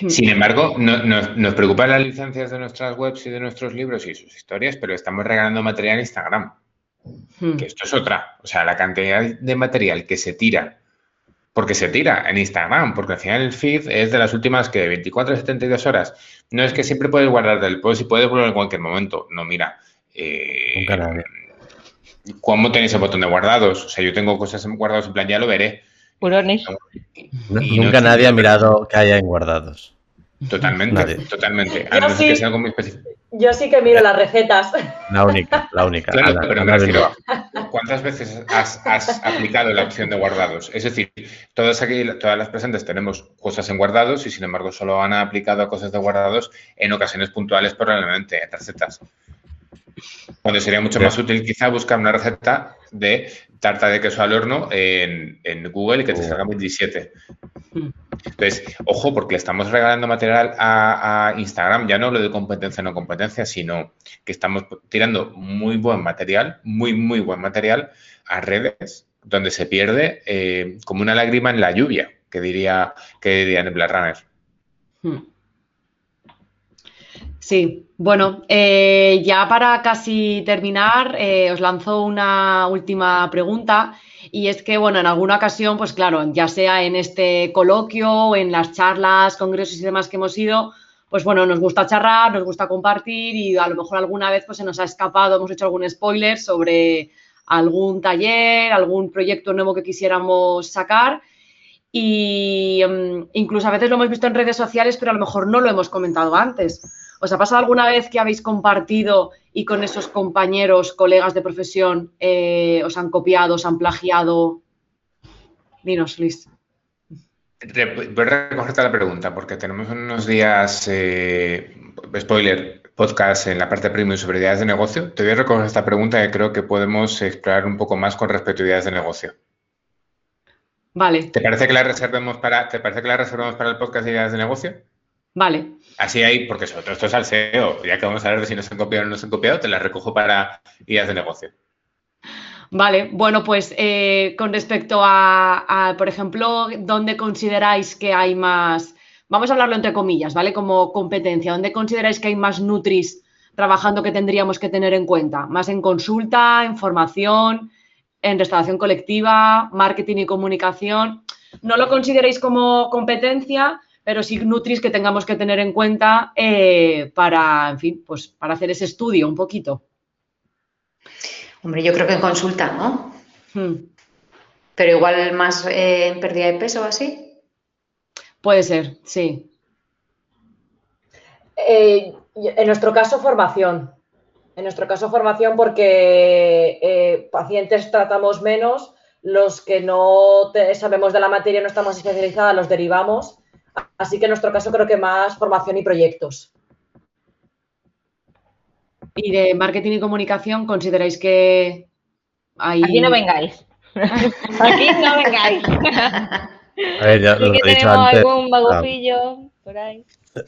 Sin embargo, no, no, nos preocupan las licencias de nuestras webs y de nuestros libros y sus historias, pero estamos regalando material en Instagram, hmm. que esto es otra. O sea, la cantidad de material que se tira, porque se tira en Instagram, porque al final el feed es de las últimas que de veinticuatro a setenta y dos horas. No es que siempre puedes guardar del post y puedes volver en cualquier momento. No, mira, eh, ¿cómo tenéis el botón de guardados? O sea, yo tengo cosas guardadas en plan, ya lo veré. Purones. No, nunca no nadie ha mirado que haya en guardados. Totalmente, nadie. totalmente. A yo, no sí, que sea algo muy específico. Yo sí que miro las recetas. La única, la única. Claro, la, pero la, me refiero, ¿cuántas veces has, has aplicado la opción de guardados? Es decir, todas, aquí, todas las presentes tenemos cosas en guardados y, sin embargo, solo han aplicado a cosas de guardados en ocasiones puntuales, probablemente, en recetas. Cuando sería mucho más útil quizá buscar una receta de tarta de queso al horno en, en Google y que te salga veintisiete. Entonces, ojo, porque le estamos regalando material a, a Instagram, ya no lo de competencia no competencia, sino que estamos tirando muy buen material, muy, muy buen material a redes donde se pierde eh, como una lágrima en la lluvia, que diría que dirían en Black Runner. Hmm. Sí, bueno, eh, ya para casi terminar, eh, os lanzo una última pregunta y es que, bueno, en alguna ocasión, pues claro, ya sea en este coloquio o en las charlas, congresos y demás que hemos ido, pues bueno, nos gusta charlar, nos gusta compartir y a lo mejor alguna vez pues se nos ha escapado, hemos hecho algún spoiler sobre algún taller, algún proyecto nuevo que quisiéramos sacar. Y incluso a veces lo hemos visto en redes sociales, pero a lo mejor no lo hemos comentado antes. ¿Os ha pasado alguna vez que habéis compartido y con esos compañeros, colegas de profesión, eh, os han copiado, os han plagiado? Dinos, Luis. Voy a recogerte la pregunta porque tenemos unos días, eh, spoiler, podcast en la parte premium sobre ideas de negocio. Te voy a recoger esta pregunta que creo que podemos explorar un poco más con respecto a ideas de negocio. Vale. ¿Te parece que la reservemos para, ¿te parece que la reservamos para el podcast de ideas de negocio? Vale. Así hay, porque sobre todo esto es salseo. Ya que vamos a ver de si nos han copiado o no nos han copiado, te la recojo para ideas de negocio. Vale, bueno, pues eh, con respecto a, a, por ejemplo, ¿dónde consideráis que hay más? Vamos a hablarlo entre comillas, ¿vale? Como competencia. ¿Dónde consideráis que hay más nutris trabajando que tendríamos que tener en cuenta? ¿Más en consulta, en formación, en restauración colectiva, marketing y comunicación? No lo consideréis como competencia, pero sí nutris que tengamos que tener en cuenta eh, para, en fin, pues para hacer ese estudio un poquito. Hombre, yo creo que en consulta, ¿no? Hmm. Pero igual más eh, en pérdida de peso o así. Puede ser, sí. Eh, en nuestro caso, formación. En nuestro caso, formación porque eh, pacientes tratamos menos, los que no te, sabemos de la materia, no estamos especializadas, los derivamos. Así que en nuestro caso creo que más formación y proyectos. ¿Y de marketing y comunicación consideráis que hay...? Aquí no vengáis. Aquí no vengáis. A ver, ya lo he dicho tenemos antes. Algún bagofillo por ahí.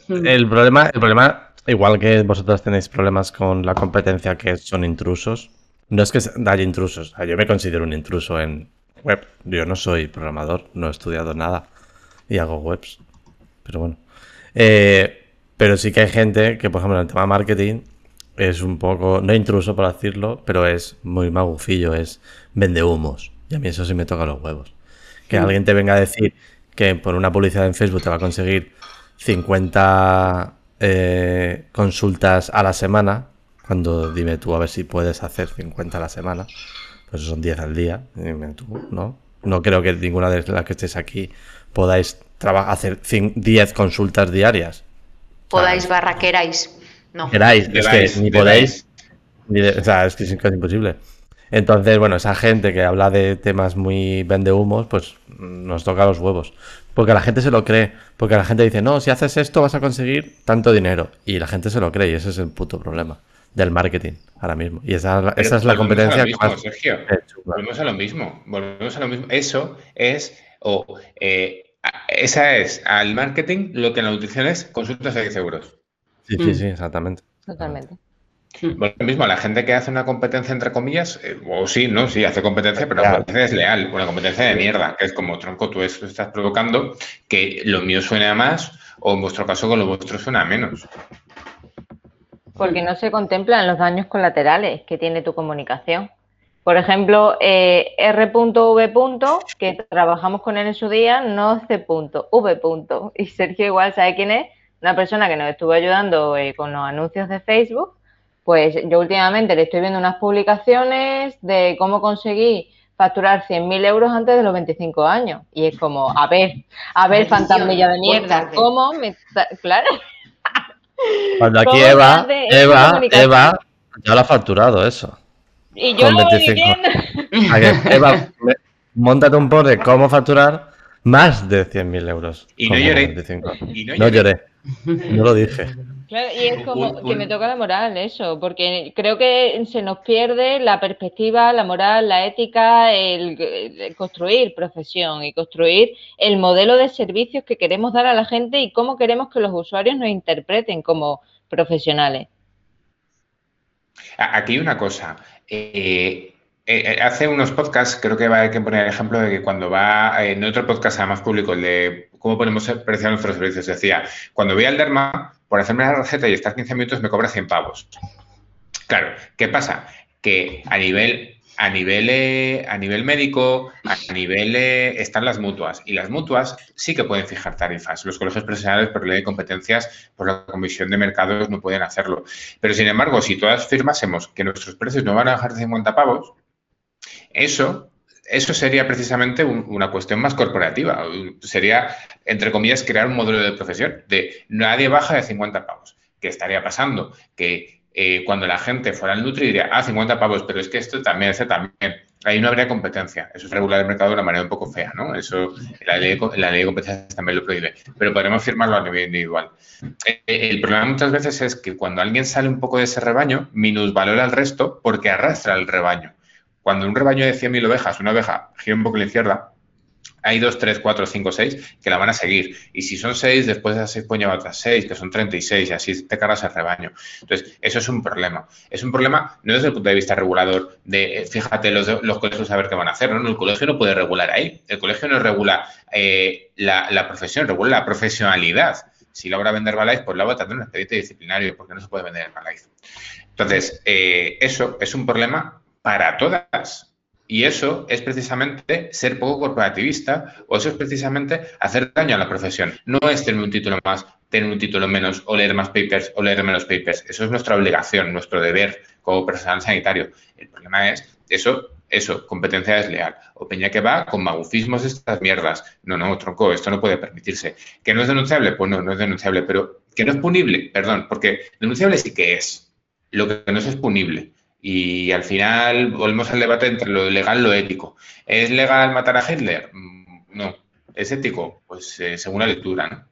El problema, el problema, igual que vosotras tenéis problemas con la competencia que son intrusos, no es que haya intrusos. Yo me considero un intruso en web. Yo no soy programador, no he estudiado nada y hago webs. Pero bueno. Eh, pero sí que hay gente que, por ejemplo, en el tema de marketing es un poco, no intruso por decirlo, pero es muy magufillo, es vende humos. Y a mí eso sí me toca los huevos. Que sí. Alguien te venga a decir que por una publicidad en Facebook te va a conseguir cincuenta eh, consultas a la semana, cuando dime tú a ver si puedes hacer cincuenta a la semana, pues son diez al día, dime tú, ¿no? No creo que ninguna de las que estéis aquí podáis hacer diez consultas diarias. Podáis, claro. Barra queráis. No. Queráis, es queráis, que ni queráis. Podéis. Ni de, o sea, es que es imposible. Entonces, bueno, esa gente que habla de temas muy vendehumos, pues nos toca los huevos. Porque la gente se lo cree. Porque la gente dice, no, si haces esto vas a conseguir tanto dinero. Y la gente se lo cree y ese es el puto problema del marketing ahora mismo. Y esa, esa es la competencia mismo, que más... Sergio, volvemos a lo mismo, volvemos a lo mismo. Eso es... Oh, eh, esa es, al marketing, lo que en la nutrición es consultas de diez euros. Sí, sí, sí, exactamente. Totalmente. Bueno, lo mismo, la gente que hace una competencia, entre comillas, eh, o sí, ¿no? Sí, hace competencia, pero claro, la competencia es leal, una competencia de mierda, que es como, tronco, tú eso estás provocando que lo mío suene a más o en vuestro caso con lo vuestro suena a menos. Porque no se contemplan los daños colaterales que tiene tu comunicación. Por ejemplo, eh, R V, que trabajamos con él en su día, no C V. Y Sergio igual sabe quién es, una persona que nos estuvo ayudando eh, con los anuncios de Facebook. Pues yo últimamente le estoy viendo unas publicaciones de cómo conseguí facturar cien mil euros antes de los veinticinco años. Y es como, a ver, a ver, fantasmilla de mierda, ¿cómo me...? Claro. Cuando aquí Eva, Eva, Eva, ya lo ha facturado eso. Y yo lo voy diciendo. A que, Eva, móntate un post de cómo facturar más de cien mil euros. Y no lloré. Y no, no lloré. lloré. No lo dije. Claro, y es como que me toca la moral eso, porque creo que se nos pierde la perspectiva, la moral, la ética, el, el construir profesión y construir el modelo de servicios que queremos dar a la gente y cómo queremos que los usuarios nos interpreten como profesionales. Aquí hay una cosa. Eh, eh, hace unos podcasts, creo que va, hay que poner el ejemplo de que cuando va en otro podcast, además público, el de cómo ponemos precio a nuestros servicios, decía, cuando voy al derma, por hacerme la receta y estar quince minutos me cobra cien pavos. Claro, ¿qué pasa? Que a nivel, a nivel, eh, a nivel médico, a nivel eh, están las mutuas, y las mutuas sí que pueden fijar tarifas. Los colegios profesionales, por ley de competencias, por la Comisión de Mercados, no pueden hacerlo. Pero, sin embargo, si todas firmásemos que nuestros precios no van a bajar de cincuenta pavos, eso, eso sería precisamente un, una cuestión más corporativa. Sería, entre comillas, crear un modelo de profesión de nadie baja de cincuenta pavos. ¿Qué estaría pasando? Que... Eh, cuando la gente fuera al Nutri diría, ah, cincuenta pavos, pero es que esto también, este también. Ahí no habría competencia. Eso es regular el mercado de una manera un poco fea, ¿no? Eso, la ley, la ley de competencias también lo prohíbe. Pero podremos firmarlo a nivel individual. Eh, el problema muchas veces es que cuando alguien sale un poco de ese rebaño, minusvalora al resto porque arrastra el rebaño. Cuando un rebaño de cien mil ovejas, una oveja gira un poco a la izquierda, hay dos, tres, cuatro, cinco, seis que la van a seguir. Y si son seis, después de esas seis pueden llevar otras seis, que son treinta y seis, y así te cargas el rebaño. Entonces, eso es un problema. Es un problema no desde el punto de vista regulador de, fíjate, los, los colegios a ver qué van a hacer. No, el colegio no puede regular ahí. El colegio no regula eh, la, la profesión, regula la profesionalidad. Si logra vender Balaiz, pues la va a tener un expediente disciplinario, porque no se puede vender Balaiz. Entonces, eh, eso es un problema para todas. Y eso es precisamente ser poco corporativista, o eso es precisamente hacer daño a la profesión. No es tener un título más, tener un título menos, o leer más papers, o leer menos papers. Eso es nuestra obligación, nuestro deber como personal sanitario. El problema es eso, eso, competencia desleal. O peña que va con magufismos de estas mierdas. No, no, tronco, esto no puede permitirse. ¿Que no es denunciable? Pues no, no es denunciable, pero que no es punible, perdón, porque denunciable sí que es. Lo que no es es punible. Y al final volvemos al debate entre lo legal y lo ético. ¿Es legal matar a Hitler? No. ¿Es ético? Pues eh, según la lectura,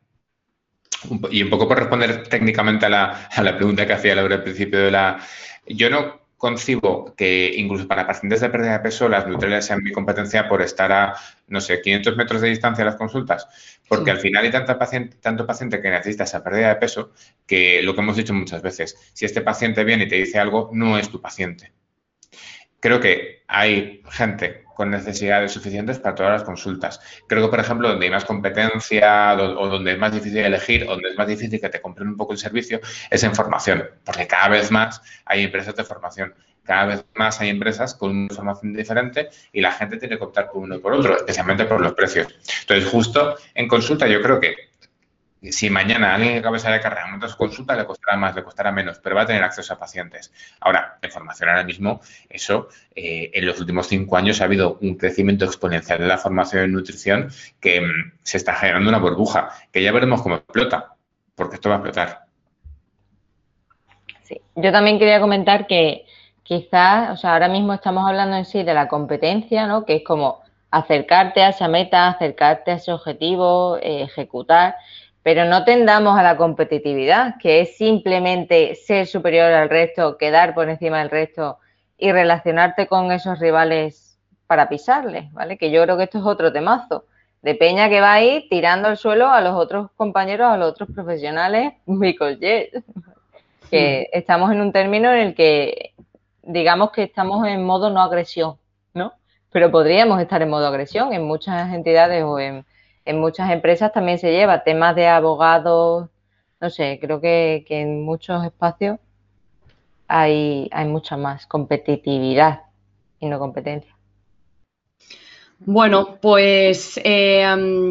¿no? Y un poco por responder técnicamente a la, a la pregunta que hacía Laura al principio de la... Yo no concibo que incluso para pacientes de pérdida de peso las neutrales sean mi competencia por estar a, no sé, quinientos metros de distancia de las consultas. Porque sí, al final hay tanto paciente, tanto paciente que necesita esa pérdida de peso que lo que hemos dicho muchas veces, si este paciente viene y te dice algo, no es tu paciente. Creo que hay gente con necesidades suficientes para todas las consultas. Creo que, por ejemplo, donde hay más competencia o donde es más difícil elegir, donde es más difícil que te compren un poco el servicio, es en formación, porque cada vez más hay empresas de formación. Cada vez más hay empresas con una formación diferente y la gente tiene que optar por uno y por otro, especialmente por los precios. Entonces, justo en consulta yo creo que si mañana alguien que cabeza de carrera monta su consulta, le costará más, le costará menos, pero va a tener acceso a pacientes. Ahora, en formación ahora mismo, eso, eh, en los últimos cinco años ha habido un crecimiento exponencial de la formación en nutrición que mmm, se está generando una burbuja, que ya veremos cómo explota, porque esto va a explotar. Sí, yo también quería comentar que quizás, o sea, ahora mismo estamos hablando en sí de la competencia, ¿no? Que es como acercarte a esa meta, acercarte a ese objetivo, eh, ejecutar... Pero no tendamos a la competitividad, que es simplemente ser superior al resto, quedar por encima del resto y relacionarte con esos rivales para pisarles, ¿vale? Que yo creo que esto es otro temazo de peña que va a ir tirando al suelo a los otros compañeros, a los otros profesionales, because yes. Que sí, estamos en un término en el que digamos que estamos en modo no agresión, ¿no? Pero podríamos estar en modo agresión en muchas entidades o en... En muchas empresas también se lleva temas de abogados, no sé, creo que, que en muchos espacios hay, hay mucha más competitividad y no competencia. Bueno, pues eh,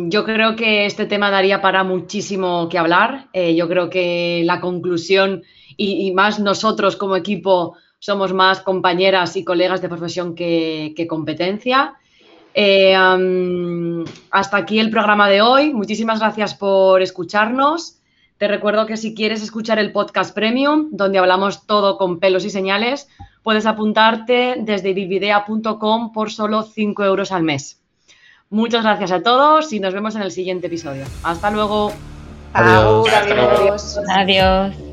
yo creo que este tema daría para muchísimo que hablar. Eh, yo creo que la conclusión y, y más nosotros como equipo somos más compañeras y colegas de profesión que, que competencia. Eh, um, hasta aquí el programa de hoy. Muchísimas gracias por escucharnos. Te recuerdo que si quieres escuchar el podcast premium, donde hablamos todo con pelos y señales, puedes apuntarte desde bilvidea punto com por solo cinco euros al mes. Muchas gracias a todos y nos vemos en el siguiente episodio. Hasta luego. Adiós. Adiós. Adiós. Adiós.